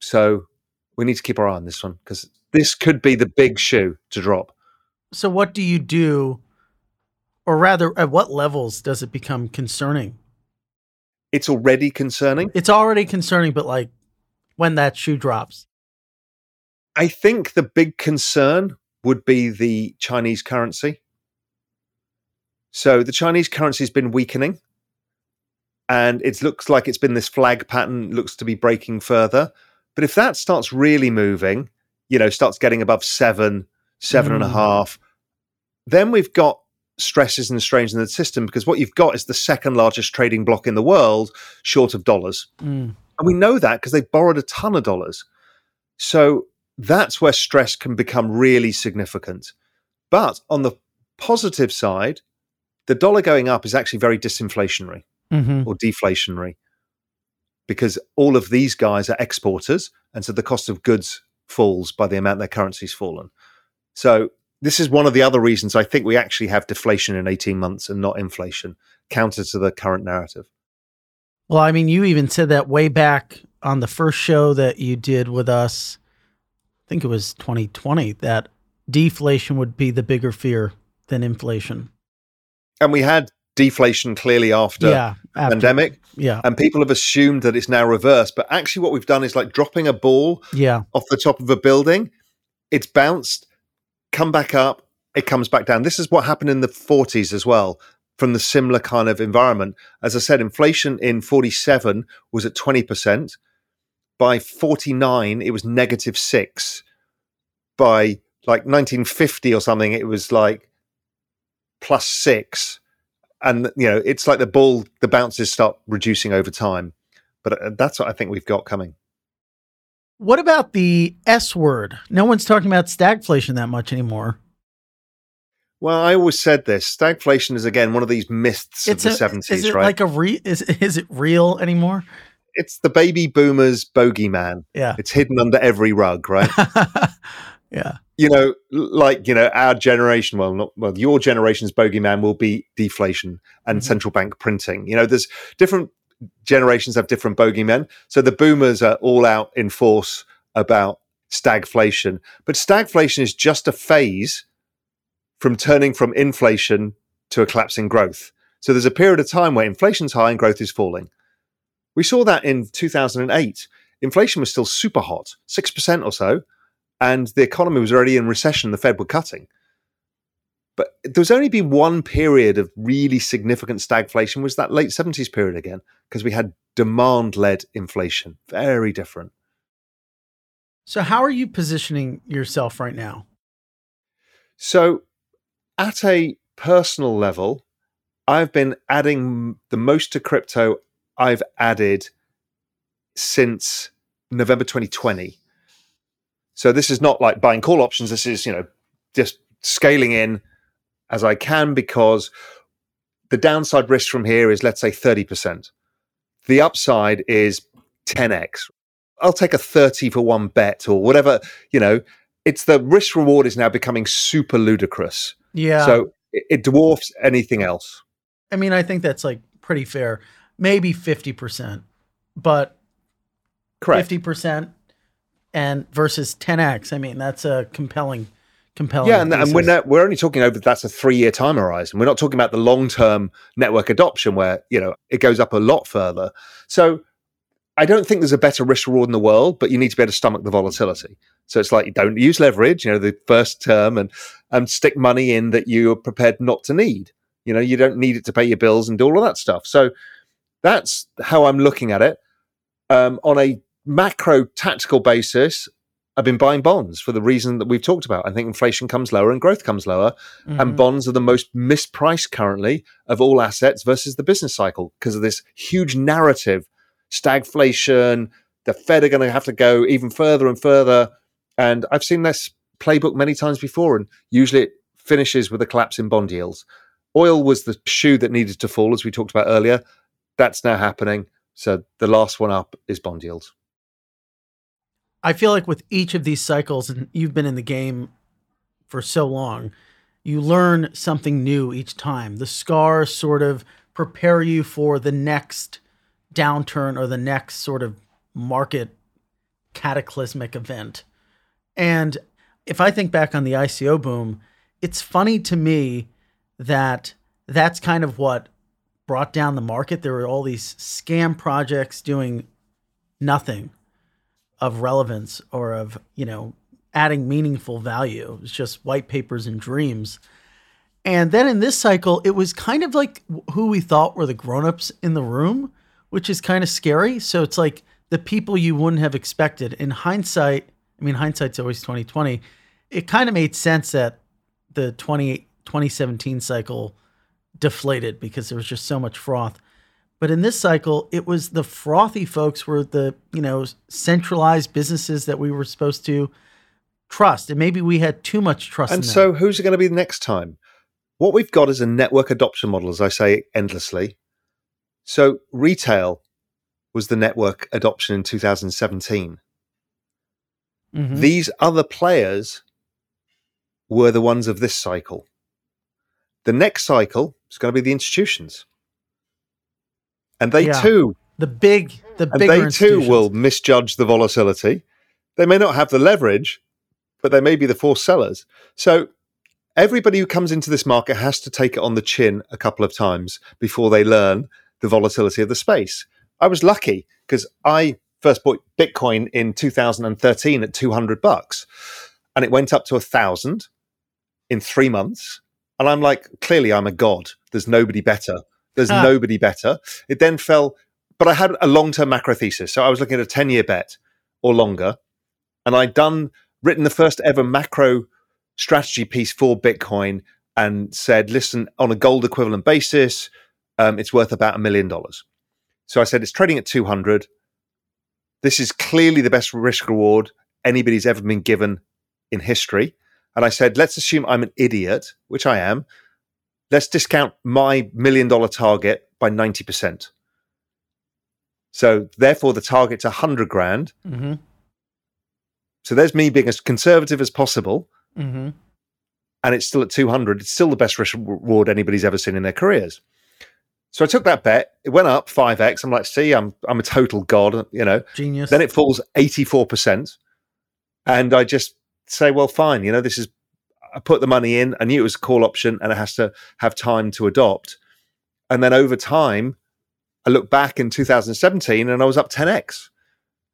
So we need to keep our eye on this one because this could be the big shoe to drop. So what do you do, or rather at what levels does it become concerning? It's already concerning. It's already concerning, but like, when that shoe drops? I think the big concern would be the Chinese currency. So the Chinese currency has been weakening and it looks like it's been this flag pattern, looks to be breaking further. But if that starts really moving, you know, starts getting above seven, seven mm. and a half, then we've got stresses and strains in the system because what you've got is the second largest trading bloc in the world, short of dollars. Mm. And we know that because they've borrowed a ton of dollars. So that's where stress can become really significant. But on the positive side, the dollar going up is actually very disinflationary mm-hmm. or deflationary because all of these guys are exporters. And so the cost of goods falls by the amount their currency's fallen. So this is one of the other reasons I think we actually have deflation in eighteen months and not inflation, counter to the current narrative. Well, I mean, you even said that way back on the first show that you did with us, I think it was twenty twenty, that deflation would be the bigger fear than inflation. And we had deflation clearly after yeah, the after, pandemic. Yeah. And people have assumed that it's now reversed. But actually what we've done is like dropping a ball yeah. off the top of a building. It's bounced, come back up, it comes back down. This is what happened in the forties as well, from the similar kind of environment. As I said, inflation in forty-seven was at twenty percent. By forty-nine, it was negative six. By like nineteen fifty or something, it was like plus six. And, you know, it's like the ball, the bounces start reducing over time. But that's what I think we've got coming. What about the S word? No one's talking about stagflation that much anymore. Well, I always said this. Stagflation is, again, one of these myths it's of the a, seventies, is it right? Like a re- is, is it real anymore? It's the baby boomers bogeyman. Yeah. It's hidden under every rug, right? Yeah. You know, like, you know, our generation, well, not well, your generation's bogeyman will be deflation and mm-hmm. central bank printing. You know, there's different generations have different bogeymen. So the boomers are all out in force about stagflation. But stagflation is just a phase from turning from inflation to a collapsing growth. So there's a period of time where inflation's high and growth is falling. We saw that in two thousand eight. Inflation was still super hot, six percent or so, and the economy was already in recession. The Fed were cutting. But there's only been one period of really significant stagflation, was that late seventies period again, because we had demand-led inflation. Very different. So how are you positioning yourself right now? So at a personal level, I've been adding the most to crypto I've added since November twenty twenty. So this is not like buying call options. This is, you know, just scaling in as I can, because the downside risk from here is, let's say, thirty percent. The upside is ten x. I'll take a thirty for one bet or whatever, you know. It's the risk reward is now becoming super ludicrous. Yeah. So it, it dwarfs anything else. I mean, I think that's like pretty fair. Maybe fifty percent, but correct. fifty percent and versus ten x. I mean, that's a compelling, compelling. Yeah, and, and we're not, we're only talking over that's a three-year time horizon. We're not talking about the long-term network adoption where, you know, it goes up a lot further. So I don't think there's a better risk reward in the world, but you need to be able to stomach the volatility. So it's like, you don't use leverage, you know, the first term, and and stick money in that you are prepared not to need. You know, you don't need it to pay your bills and do all of that stuff. So that's how I'm looking at it. Um, on a macro tactical basis, I've been buying bonds for the reason that we've talked about. I think inflation comes lower and growth comes lower. Mm-hmm. And bonds are the most mispriced currently of all assets versus the business cycle, because of this huge narrative, stagflation, the Fed are going to have to go even further and further. And I've seen this playbook many times before, and usually it finishes with a collapse in bond yields. Oil was the shoe that needed to fall, as we talked about earlier. That's now happening. So the last one up is bond yields. I feel like with each of these cycles, and you've been in the game for so long, you learn something new each time. The scars sort of prepare you for the next downturn or the next sort of market cataclysmic event. And if I think back on the I C O boom, it's funny to me that that's kind of what brought down the market. There were all these scam projects doing nothing of relevance or of, you know, adding meaningful value. It was just white papers and dreams. And then in this cycle, it was kind of like who we thought were the grownups in the room, which is kind of scary. So it's like the people you wouldn't have expected. In hindsight, I mean, hindsight's always twenty twenty. It kind of made sense that the twenty seventeen cycle deflated because there was just so much froth. But in this cycle, it was the frothy folks were the, you know, centralized businesses that we were supposed to trust. And maybe we had too much trust. And in so who's it going to be the next time? What we've got is a network adoption model, as I say endlessly. So retail was the network adoption in two thousand seventeen. Mm-hmm. These other players were the ones of this cycle. The next cycle is going to be the institutions. And they yeah. too... The big, the bigger they institutions. Too will misjudge the volatility. They may not have the leverage, but they may be the forced sellers. So everybody who comes into this market has to take it on the chin a couple of times before they learn the volatility of the space. I was lucky because I first bought Bitcoin in two thousand thirteen at two hundred bucks, and it went up to one thousand in three months. And I'm like, clearly I'm a god. There's nobody better. There's ah. nobody better. It then fell, but I had a long-term macro thesis. So I was looking at a ten-year bet or longer, and I'd done, written the first ever macro strategy piece for Bitcoin and said, listen, on a gold equivalent basis, um, it's worth about a million dollars. So I said, it's trading at two hundred. This is clearly the best risk reward anybody's ever been given in history. And I said, let's assume I'm an idiot, which I am. Let's discount my million dollar target by ninety percent. So therefore the target's a hundred grand. Mm-hmm. So there's me being as conservative as possible. Mm-hmm. And it's still at two hundred. It's still the best risk reward anybody's ever seen in their careers. So I took that bet. It went up five x. I'm like, see, I'm I'm a total god, you know. Genius. Then it falls eighty-four percent. And I just say, well, fine, you know, this is, I put the money in. I knew it was a call option and it has to have time to adopt. And then over time, I looked back in two thousand seventeen and I was up ten x.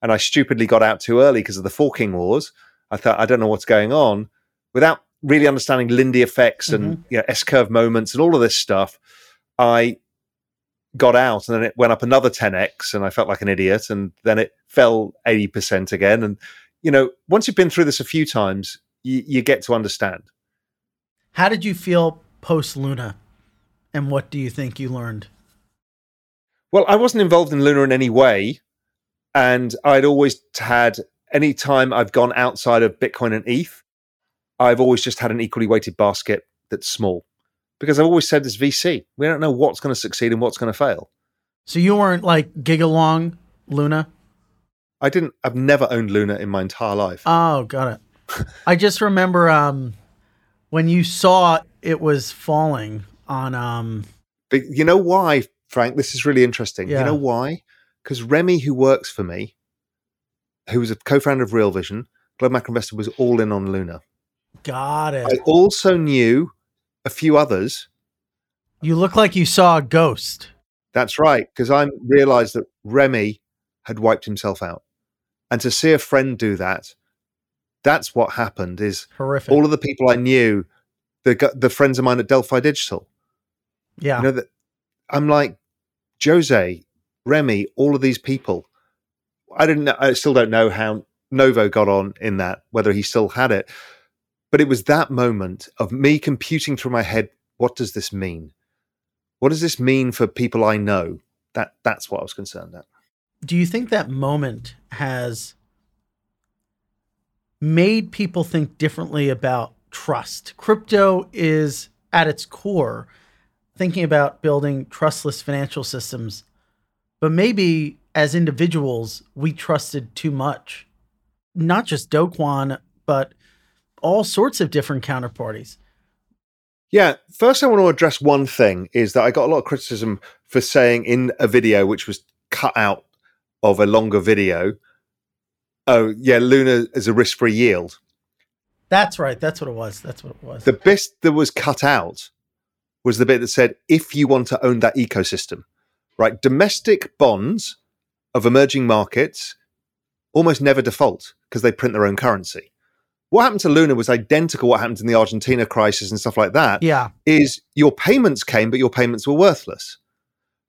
And I stupidly got out too early because of the forking wars. I thought, I don't know what's going on. Without really understanding Lindy effects and mm-hmm. you know, S-curve moments and all of this stuff, I got out, and then it went up another ten x, and I felt like an idiot, and then it fell eighty percent again. And, you know, once you've been through this a few times, you, you get to understand. How did you feel post-Luna, and what do you think you learned? Well, I wasn't involved in Luna in any way, and I'd always had, any time I've gone outside of Bitcoin and E T H, I've always just had an equally weighted basket that's small, because I've always said this V C, we don't know what's going to succeed and what's going to fail. So you weren't like gigalong Luna? I didn't, I've never owned Luna in my entire life. Oh, got it. I just remember um, when you saw it was falling on... Um... But you know why, Frank? This is really interesting. Yeah. You know why? Because Remy, who works for me, who was a co-founder of Real Vision, Global Macro Investor, was all in on Luna. Got it. I also knew a few others. You look like you saw a ghost. That's right, because I realized that Remy had wiped himself out. And to see a friend do that, that's what happened, is horrific. All of the people I knew, the the friends of mine at Delphi Digital. Yeah. You know, that I'm like, Jose, Remy, all of these people. I didn't know, I still don't know how Novo got on in that, whether he still had it. But it was that moment of me computing through my head, what does this mean? What does this mean for people I know? That that's what I was concerned at. Do you think that moment has made people think differently about trust? Crypto is, at its core, thinking about building trustless financial systems. But maybe as individuals, we trusted too much. Not just Do Kwon, but all sorts of different counterparties. Yeah. First, I want to address one thing, is that I got a lot of criticism for saying in a video, which was cut out of a longer video, oh, yeah, Luna is a risk-free yield. That's right. That's what it was. That's what it was. The bit that was cut out was the bit that said, if you want to own that ecosystem, right? Domestic bonds of emerging markets almost never default because they print their own currency. What happened to Luna was identical what happened in the Argentina crisis and stuff like that. Yeah. Is your payments came, but your payments were worthless,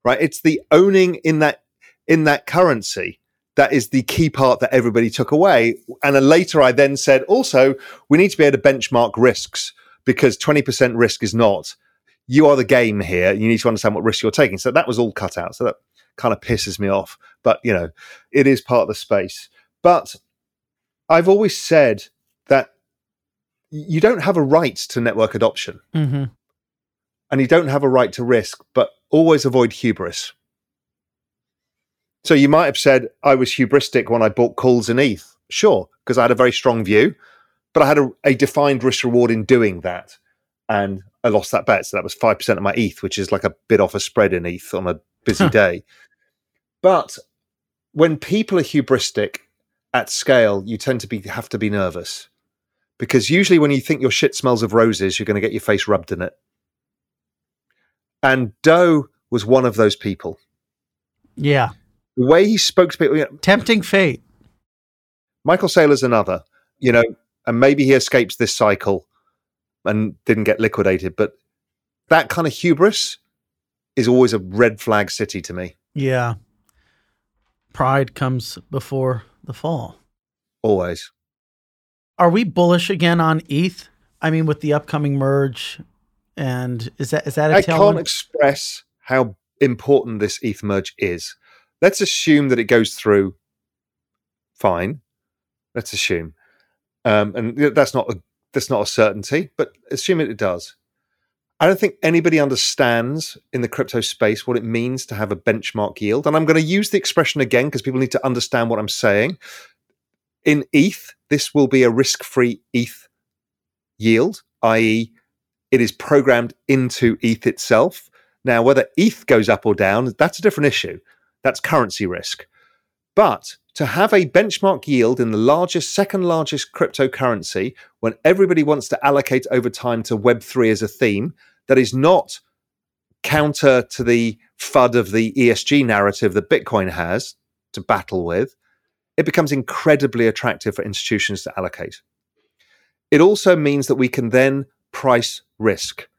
right? It's the owning in that in that currency that is the key part that everybody took away. And then later I then said, also, we need to be able to benchmark risks, because twenty percent risk is not. You are the game here. You need to understand what risk you're taking. So that was all cut out. So that kind of pisses me off. But, you know, it is part of the space. But I've always said that you don't have a right to network adoption, mm-hmm. and you don't have a right to risk, but always avoid hubris. So you might have said, I was hubristic when I bought calls in E T H. Sure, because I had a very strong view, But I had a, a defined risk reward in doing that, and I lost that bet. So that was five percent of my E T H, which is like a bid off a spread in E T H on a busy huh. day. But when people are hubristic at scale, you tend to be have to be nervous, because usually when you think your shit smells of roses, you're going to get your face rubbed in it. And Doe was one of those people. Yeah. The way he spoke to people. You know, tempting fate. Michael Saylor's another, you know, and maybe he escapes this cycle and didn't get liquidated. But that kind of hubris is always a red flag city to me. Yeah. Pride comes before the fall. Always. Are we bullish again on E T H? I mean, with the upcoming merge, and is that is that a I tailwind? Can't express how important this E T H merge is. Let's assume that it goes through fine. Let's assume. Um, and that's not a that's not a certainty, but assume it does. I don't think anybody understands in the crypto space what it means to have a benchmark yield. And I'm going to use the expression again because people need to understand what I'm saying. In E T H, this will be a risk-free E T H yield, that is, it is programmed into E T H itself. Now, whether E T H goes up or down, that's a different issue. That's currency risk. But to have a benchmark yield in the largest, second largest cryptocurrency, when everybody wants to allocate over time to web three as a theme, that is not counter to the F U D of the E S G narrative that Bitcoin has to battle with, it becomes incredibly attractive for institutions to allocate. It also means that we can then price risk.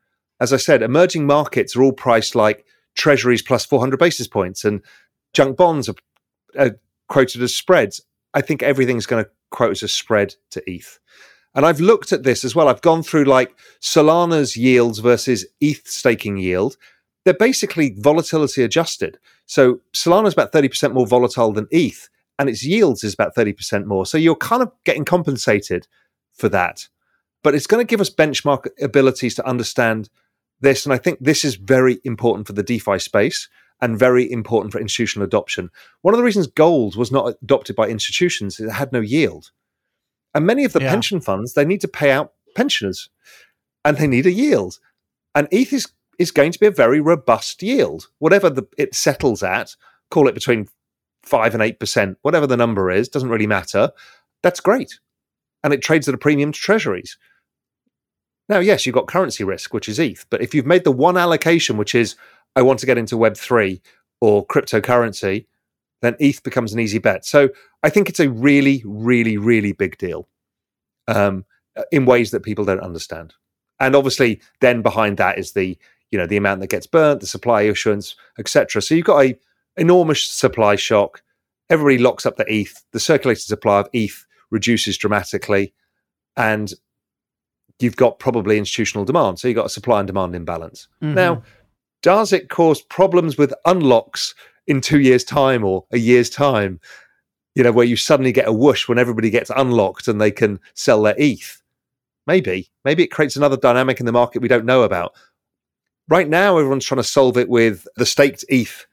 As I said, emerging markets are all priced like treasuries plus four hundred basis points, and junk bonds are, are quoted as spreads. I think everything's going to quote as a spread to E T H. And I've looked at this as well. I've gone through like Solana's yields versus E T H staking yield. They're basically volatility adjusted. So Solana's about thirty percent more volatile than E T H, and its yields is about thirty percent more. So you're kind of getting compensated for that. But it's going to give us benchmark abilities to understand this. And I think this is very important for the DeFi space and very important for institutional adoption. One of the reasons gold was not adopted by institutions is it had no yield. And many of the yeah. pension funds, they need to pay out pensioners and they need a yield. And E T H is, is going to be a very robust yield. Whatever the, it settles at, call it between five and eight percent, whatever the number is, doesn't really matter. That's great. And it trades at a premium to treasuries. Now, yes, you've got currency risk, which is E T H. But if you've made the one allocation, which is, I want to get into web three or cryptocurrency, then E T H becomes an easy bet. So I think it's a really, really, really big deal um, in ways that people don't understand. And obviously, then behind that is the, you know, the amount that gets burnt, the supply issuance, et cetera. So you've got a enormous supply shock. Everybody locks up the E T H. The circulating supply of E T H reduces dramatically, and you've got probably institutional demand. So you've got a supply and demand imbalance. Mm-hmm. Now, does it cause problems with unlocks in two years' time or a year's time, you know, where you suddenly get a whoosh when everybody gets unlocked and they can sell their E T H? Maybe. Maybe it creates another dynamic in the market we don't know about. Right now, everyone's trying to solve it with the staked E T H,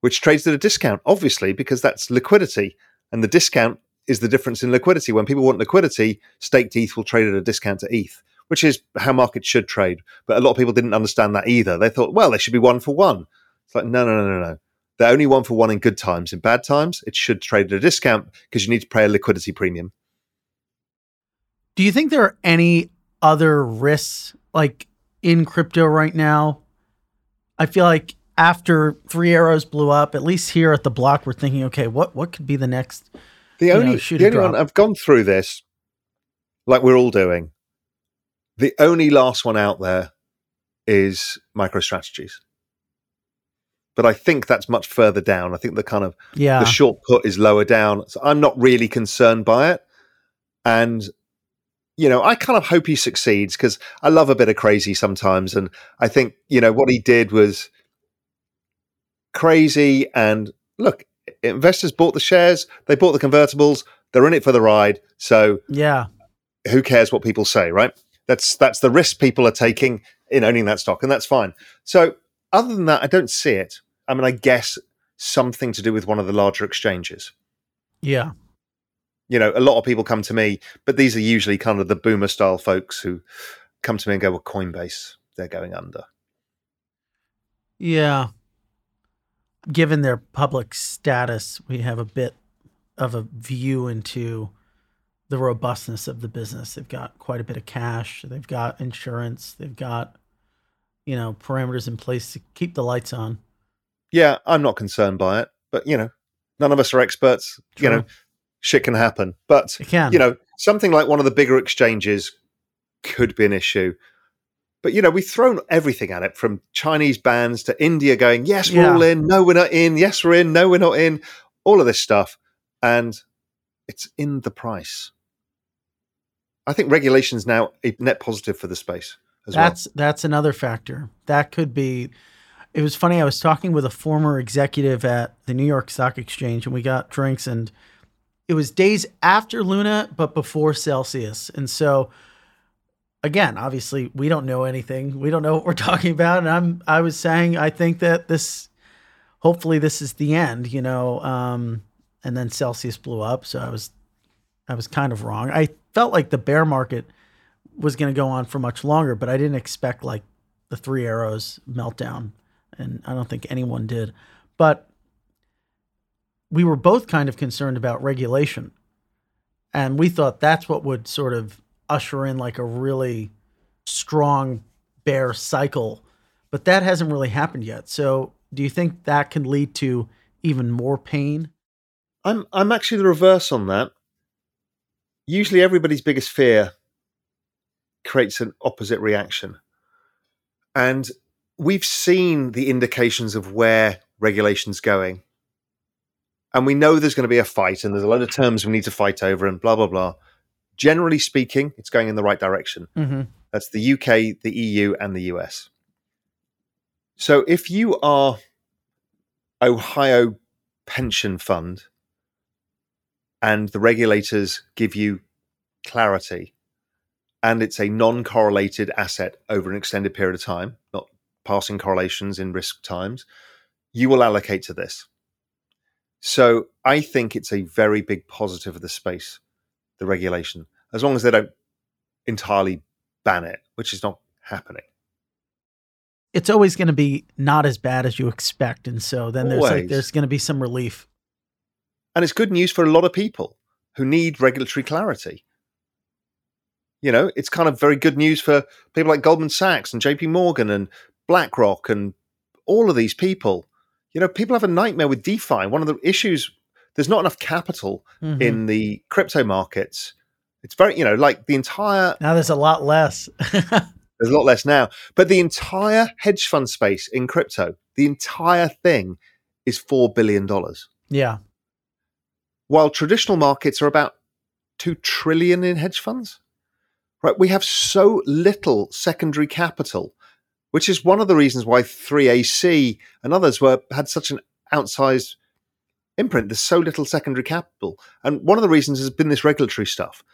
which trades at a discount, obviously, because that's liquidity. And the discount is the difference in liquidity. When people want liquidity, staked E T H will trade at a discount to E T H, which is how markets should trade. But a lot of people didn't understand that either. They thought, well, they should be one for one. It's like, no, no, no, no, no. They're only one for one in good times. In bad times, it should trade at a discount because you need to pay a liquidity premium. Do you think there are any other risks like in crypto right now? I feel like after Three Arrows blew up, at least here at the block, we're thinking, okay, what, what could be the next... The only, you know, the only one, I've gone through this, like we're all doing, the only last one out there is MicroStrategies. But I think that's much further down. I think the kind of, yeah. the short put is lower down. So I'm not really concerned by it. And, you know, I kind of hope he succeeds because I love a bit of crazy sometimes. And I think, you know, what he did was crazy. And look, investors bought the shares, they bought the convertibles, they're in it for the ride. So yeah, who cares what people say, right? That's that's the risk people are taking in owning that stock, and that's fine. So other than that, I don't see it. I mean, I guess something to do with one of the larger exchanges. Yeah. you know, a lot of people come to me, but these are usually kind of the boomer style folks who come to me and go, well, Coinbase, they're going under. Yeah. Given their public status, we have a bit of a view into the robustness of the business. They've got quite a bit of cash. They've got insurance. They've got, you know, parameters in place to keep the lights on. Yeah, I'm not concerned by it, but, you know, none of us are experts. True. You know, shit can happen. But, it can. You know, something like one of the bigger exchanges could be an issue. But, you know, we've thrown everything at it, from Chinese bans to India going, yes, we're yeah. all in, no, we're not in, yes, we're in, no, we're not in, all of this stuff. And it's in the price. I think regulation's now a net positive for the space as that's, well. That's another factor. That could be. It was funny. I was talking with a former executive at the New York Stock Exchange, and we got drinks, and it was days after Luna, but before Celsius. And so, again, obviously, we don't know anything. We don't know what we're talking about. And I'm, I was saying, I think that this, hopefully this is the end, you know, um, and then Celsius blew up. So I was, I was kind of wrong. I felt like the bear market was going to go on for much longer, but I didn't expect like the Three Arrows meltdown. And I don't think anyone did, but we were both kind of concerned about regulation, and we thought that's what would sort of usher in like a really strong bear cycle, but that hasn't really happened yet. So do you think that can lead to even more pain? I'm I'm actually the reverse on that. Usually everybody's biggest fear creates an opposite reaction. And we've seen the indications of where regulation's going. And we know there's going to be a fight, and there's a lot of terms we need to fight over and blah, blah, blah. Generally speaking, it's going in the right direction. Mm-hmm. That's the U K, the E U, and the U S. So if you are Ohio pension fund and the regulators give you clarity and it's a non-correlated asset over an extended period of time, not passing correlations in risk times, you will allocate to this. So I think it's a very big positive of the space, the regulation, as long as they don't entirely ban it, which is not happening. It's always going to be not as bad as you expect. And so then there's like, there's going to be some relief. And it's good news for a lot of people who need regulatory clarity. You know, it's kind of very good news for people like Goldman Sachs and J P Morgan and BlackRock and all of these people. You know, people have a nightmare with DeFi. One of the issues, there's not enough capital mm-hmm. in the crypto markets. It's very, you know, like the entire... Now there's a lot less. There's a lot less now. But the entire hedge fund space in crypto, the entire thing is four billion dollars. Yeah. While traditional markets are about two trillion dollars in hedge funds, right? We have so little secondary capital, which is one of the reasons why three A C and others were had such an outsized imprint. There's so little secondary capital. And one of the reasons has been this regulatory stuff.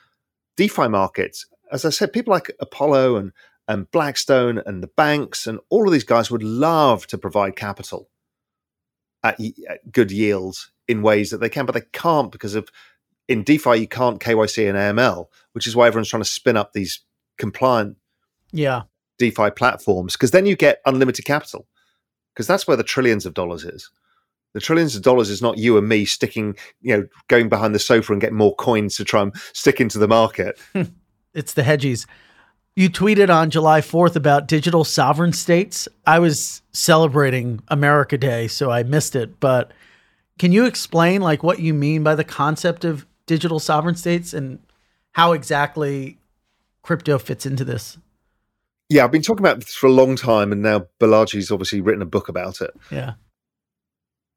DeFi markets, as I said, people like Apollo and And Blackstone and the banks and all of these guys would love to provide capital at, at good yields in ways that they can, but they can't because of in DeFi you can't K Y C and A M L, which is why everyone's trying to spin up these compliant yeah. DeFi platforms, because then you get unlimited capital, because that's where the trillions of dollars is. The trillions of dollars is not you and me sticking, you know, going behind the sofa and getting more coins to try and stick into the market. It's the hedgies. You tweeted on July fourth about digital sovereign states. I was celebrating America Day, so I missed it. But can you explain like what you mean by the concept of digital sovereign states and how exactly crypto fits into this? Yeah, I've been talking about this for a long time, and now Balaji's obviously written a book about it. Yeah.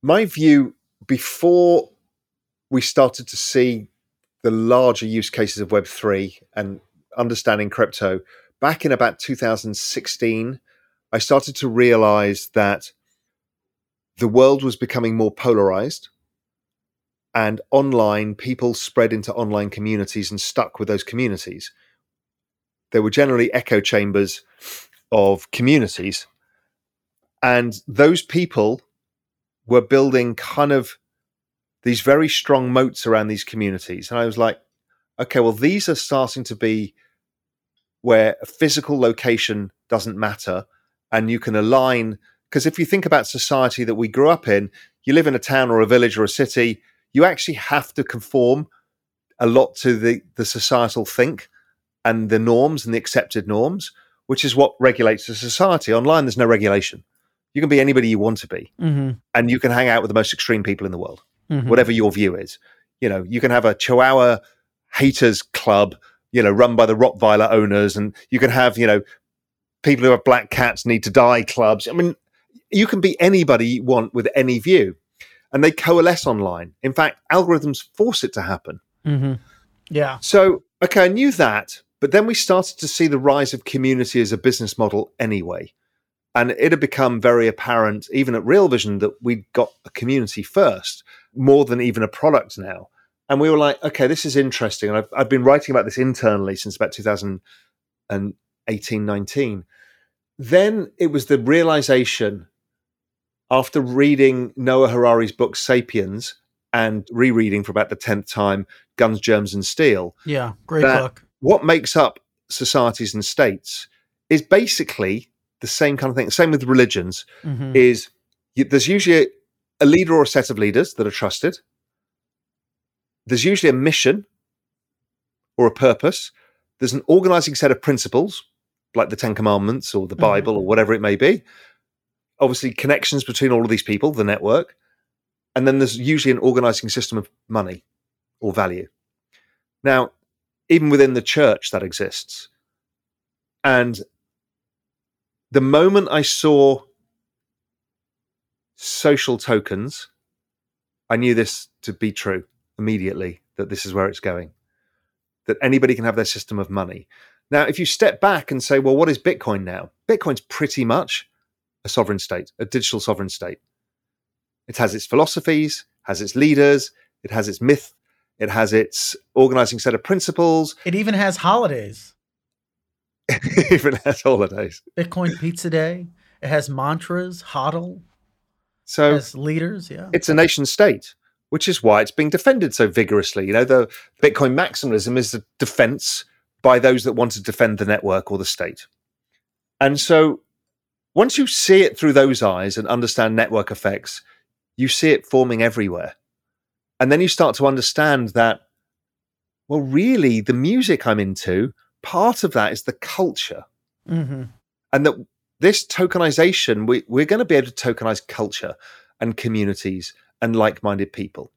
My view, before we started to see the larger use cases of web three and understanding crypto, back in about two thousand sixteen, I started to realize that the world was becoming more polarized, and online people spread into online communities and stuck with those communities. There were generally echo chambers of communities, and those people were building kind of these very strong moats around these communities. And I was like, okay, well, these are starting to be where a physical location doesn't matter and you can align. Because if you think about society that we grew up in, you live in a town or a village or a city, you actually have to conform a lot to the, the societal think and the norms and the accepted norms, which is what regulates the society. Online, there's no regulation. You can be anybody you want to be, mm-hmm. and you can hang out with the most extreme people in the world, mm-hmm. whatever your view is. You know, you can have a Chihuahua haters club, you know, run by the Rottweiler owners, and you can have, you know, people who have black cats need to die clubs. I mean, you can be anybody you want with any view, and they coalesce online. In fact, algorithms force it to happen. Mm-hmm. Yeah. So, okay, I knew that, but then we started to see the rise of community as a business model anyway. And it had become very apparent, even at Real Vision, that we'd got a community first, more than even a product now. And we were like, okay, this is interesting. And I've, I've been writing about this internally since about two thousand eighteen, nineteen. Then it was the realization, after reading Noah Harari's book, Sapiens, and rereading for about the tenth time, Guns, Germs, and Steel. Yeah, great book. What makes up societies and states is basically the same kind of thing. Same with religions, mm-hmm. is you, there's usually a, a leader or a set of leaders that are trusted. There's usually a mission or a purpose. There's an organizing set of principles, like the Ten Commandments or the Bible, mm-hmm. or whatever it may be. Obviously, connections between all of these people, the network. And then there's usually an organizing system of money or value. Now, even within the church, that exists. And the moment I saw social tokens, I knew this to be true immediately, that this is where it's going, that anybody can have their system of money. Now, if you step back and say, well, what is Bitcoin now? Bitcoin's pretty much a sovereign state, a digital sovereign state. It has its philosophies, has its leaders, it has its myth, it has its organizing set of principles. It even has holidays. It even has holidays. Bitcoin Pizza Day. It has mantras, HODL. So it has leaders, yeah. It's a nation state, which is why it's being defended so vigorously. You know, the Bitcoin maximalism is the defense by those that want to defend the network or the state. And so once you see it through those eyes and understand network effects, you see it forming everywhere. And then you start to understand that, well, really, the music I'm into, part of that is the culture. Mm-hmm. And that this tokenization, we, we're going to be able to tokenize culture and communities and like-minded people.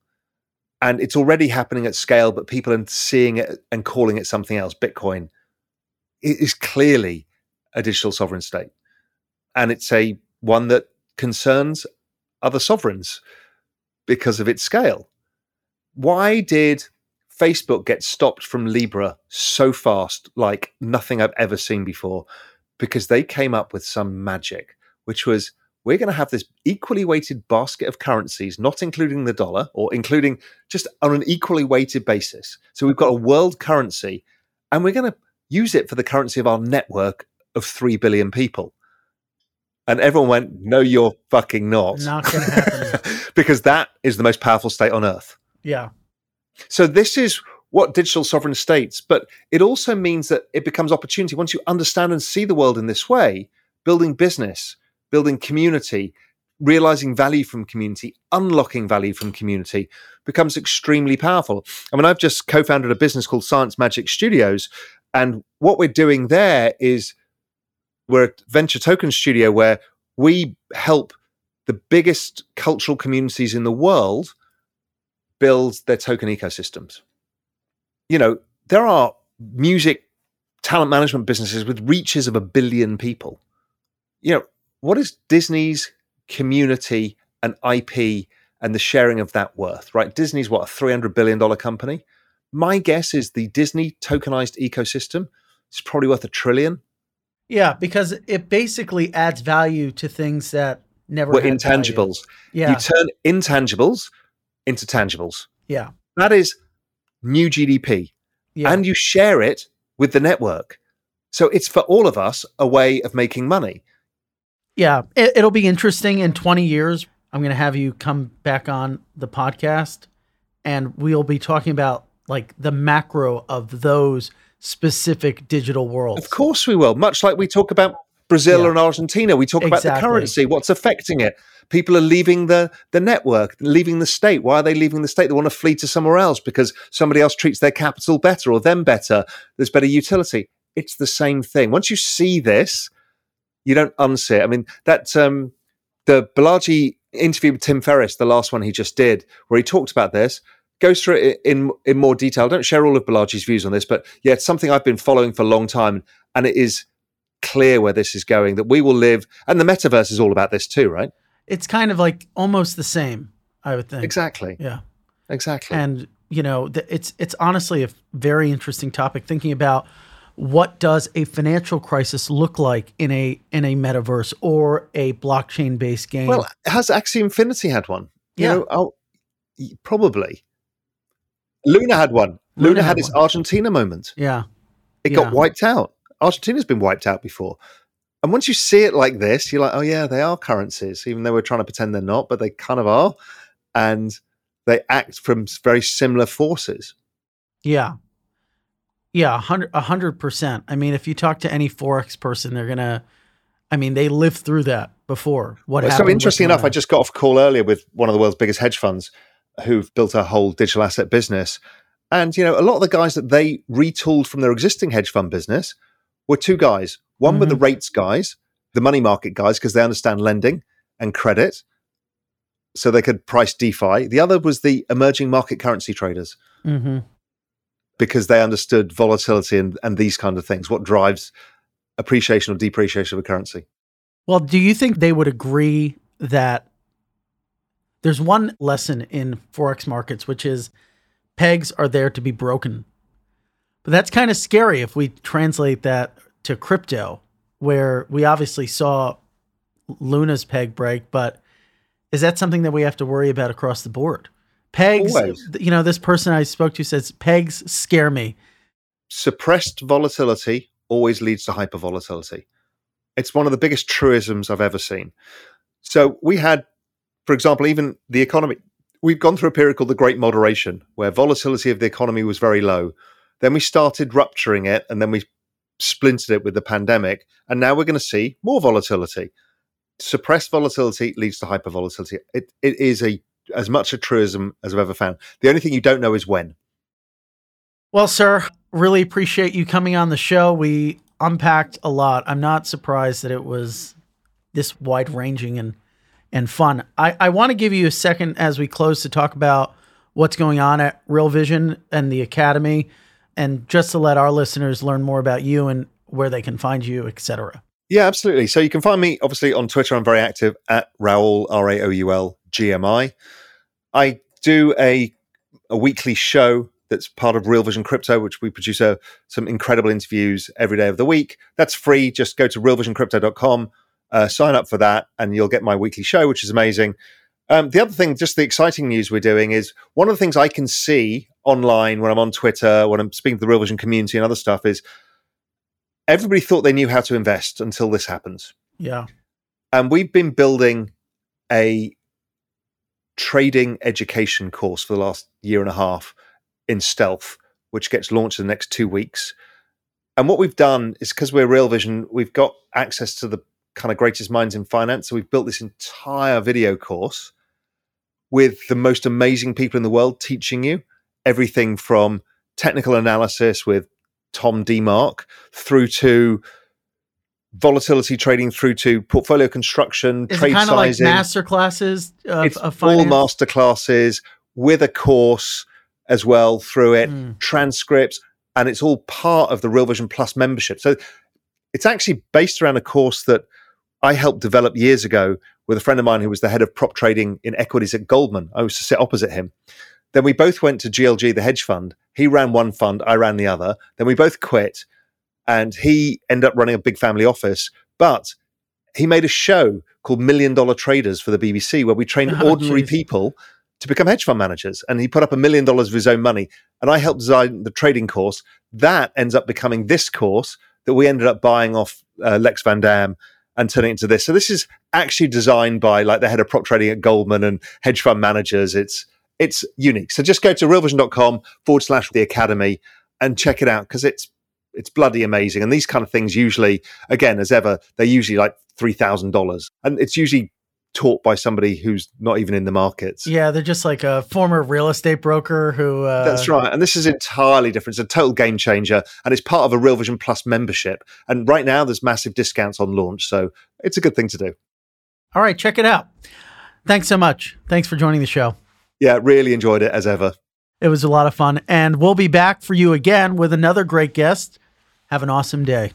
And it's already happening at scale, but people are seeing it and calling it something else. Bitcoin is clearly a digital sovereign state. And it's a one that concerns other sovereigns because of its scale. Why did Facebook get stopped from Libra so fast, like nothing I've ever seen before? Because they came up with some magic, which was, we're going to have this equally weighted basket of currencies, not including the dollar, or including just on an equally weighted basis. So we've got a world currency, and we're going to use it for the currency of our network of three billion people. And everyone went, no, you're fucking not. Not going to happen. Because that is the most powerful state on earth. Yeah. So this is what digital sovereign states, but it also means that it becomes opportunity. Once you understand and see the world in this way, building business, building community, realizing value from community, unlocking value from community becomes extremely powerful. I mean, I've just co-founded a business called Science Magic Studios. And what we're doing there is, we're a venture token studio where we help the biggest cultural communities in the world build their token ecosystems. You know, there are music talent management businesses with reaches of a billion people. You know, what is Disney's community and I P and the sharing of that worth, right? Disney's what, a three hundred billion dollars company? My guess is the Disney tokenized ecosystem is probably worth a trillion. Yeah, because it basically adds value to things that never were intangibles. Yeah. You turn intangibles into tangibles. Yeah. That is new G D P. Yeah. And you share it with the network. So it's for all of us a way of making money. Yeah. It, it'll be interesting. In twenty years, I'm going to have you come back on the podcast and we'll be talking about like the macro of those specific digital worlds. Of course we will. Much like we talk about Brazil yeah. and Argentina, we talk exactly. about the currency, what's affecting it. People are leaving the, the network, leaving the state. Why are they leaving the state? They want to flee to somewhere else because somebody else treats their capital better or them better. There's better utility. It's the same thing. Once you see this, you don't unsee it. I mean, that um, the Balaji interview with Tim Ferriss, the last one he just did, where he talked about this, goes through it in, in more detail. I don't share all of Balaji's views on this, but yeah, it's something I've been following for a long time, and it is clear where this is going, that we will live, and the metaverse is all about this too, right? It's kind of like almost the same, I would think. Exactly. Yeah. Exactly. And, you know, the, it's it's honestly a very interesting topic, thinking about what does a financial crisis look like in a in a metaverse or a blockchain-based game? Well, has Axie Infinity had one? You yeah. know, I'll, probably. Luna had one. Luna, Luna had, had his one. Argentina moment. Yeah. It yeah. got wiped out. Argentina's been wiped out before. And once you see it like this, you're like, oh yeah, they are currencies, even though we're trying to pretend they're not, but they kind of are. And they act from very similar forces. Yeah. Yeah, one hundred percent. I mean, if you talk to any Forex person, they're going to, I mean, they lived through that before. What well, happened? So interesting enough, I just got off a call earlier with one of the world's biggest hedge funds who've built a whole digital asset business. And, you know, a lot of the guys that they retooled from their existing hedge fund business were two guys. One mm-hmm. were the rates guys, the money market guys, because they understand lending and credit, so they could price DeFi. The other was the emerging market currency traders, mm-hmm. because they understood volatility and, and these kind of things, what drives appreciation or depreciation of a currency. Well, do you think they would agree that there's one lesson in Forex markets, which is pegs are there to be broken? But that's kind of scary if we translate that to crypto, where we obviously saw Luna's peg break, but is that something that we have to worry about across the board? Pegs, always. You know, this person I spoke to says, pegs scare me. Suppressed volatility always leads to hypervolatility. It's one of the biggest truisms I've ever seen. So we had, for example, even the economy, we've gone through a period called the Great Moderation, where volatility of the economy was very low. Then we started rupturing it, and then we splintered it with the pandemic. And now we're going to see more volatility. Suppressed volatility leads to hypervolatility. It, it is a as much a truism as I've ever found. The only thing you don't know is when. Well, sir, really appreciate you coming on the show. We unpacked a lot. I'm not surprised that it was this wide-ranging and, and fun. I, I want to give you a second as we close to talk about what's going on at Real Vision and the Academy, and just to let our listeners learn more about you and where they can find you, et cetera. Yeah, absolutely. So you can find me, obviously, on Twitter. I'm very active at Raoul, R A O U L, G M I. I do a, a weekly show that's part of Real Vision Crypto, which we produce a, some incredible interviews every day of the week. That's free. Just go to real vision crypto dot com, uh, sign up for that, and you'll get my weekly show, which is amazing. Um, the other thing, just the exciting news we're doing is one of the things I can see online when I'm on Twitter, when I'm speaking to the Real Vision community and other stuff, is everybody thought they knew how to invest until this happens. Yeah. And we've been building a trading education course for the last year and a half in stealth, which gets launched in the next two weeks. And what we've done is, because we're Real Vision, we've got access to the kind of greatest minds in finance. So we've built this entire video course with the most amazing people in the world teaching you everything from technical analysis with Tom DeMark through to volatility trading, through to portfolio construction, is trade kind sizing. It's kind of like master classes of, it's of finance? All master classes with a course as well through it, mm. transcripts, and it's all part of the Real Vision Plus membership. So it's actually based around a course that I helped develop years ago with a friend of mine who was the head of prop trading in equities at Goldman. I used to sit opposite him. Then we both went to G L G, the hedge fund. He ran one fund, I ran the other. Then we both quit, and he ended up running a big family office. But he made a show called Million Dollar Traders for the B B C, where we trained oh, ordinary geez. people to become hedge fund managers. And he put up a million dollars of his own money. And I helped design the trading course. That ends up becoming this course that we ended up buying off uh, Lex Van Dam and turning it into this. So this is actually designed by like the head of prop trading at Goldman and hedge fund managers. It's it's unique. So just go to realvision.com forward slash the academy and check it out, because it's it's bloody amazing. And these kind of things usually, again, as ever, they're usually like three thousand dollars. And it's usually taught by somebody who's not even in the markets. Yeah, they're just like a former real estate broker who... Uh... That's right. And this is entirely different. It's a total game changer. And it's part of a Real Vision Plus membership. And right now, there's massive discounts on launch. So it's a good thing to do. All right, check it out. Thanks so much. Thanks for joining the show. Yeah, really enjoyed it as ever. It was a lot of fun. And we'll be back for you again with another great guest. Have an awesome day.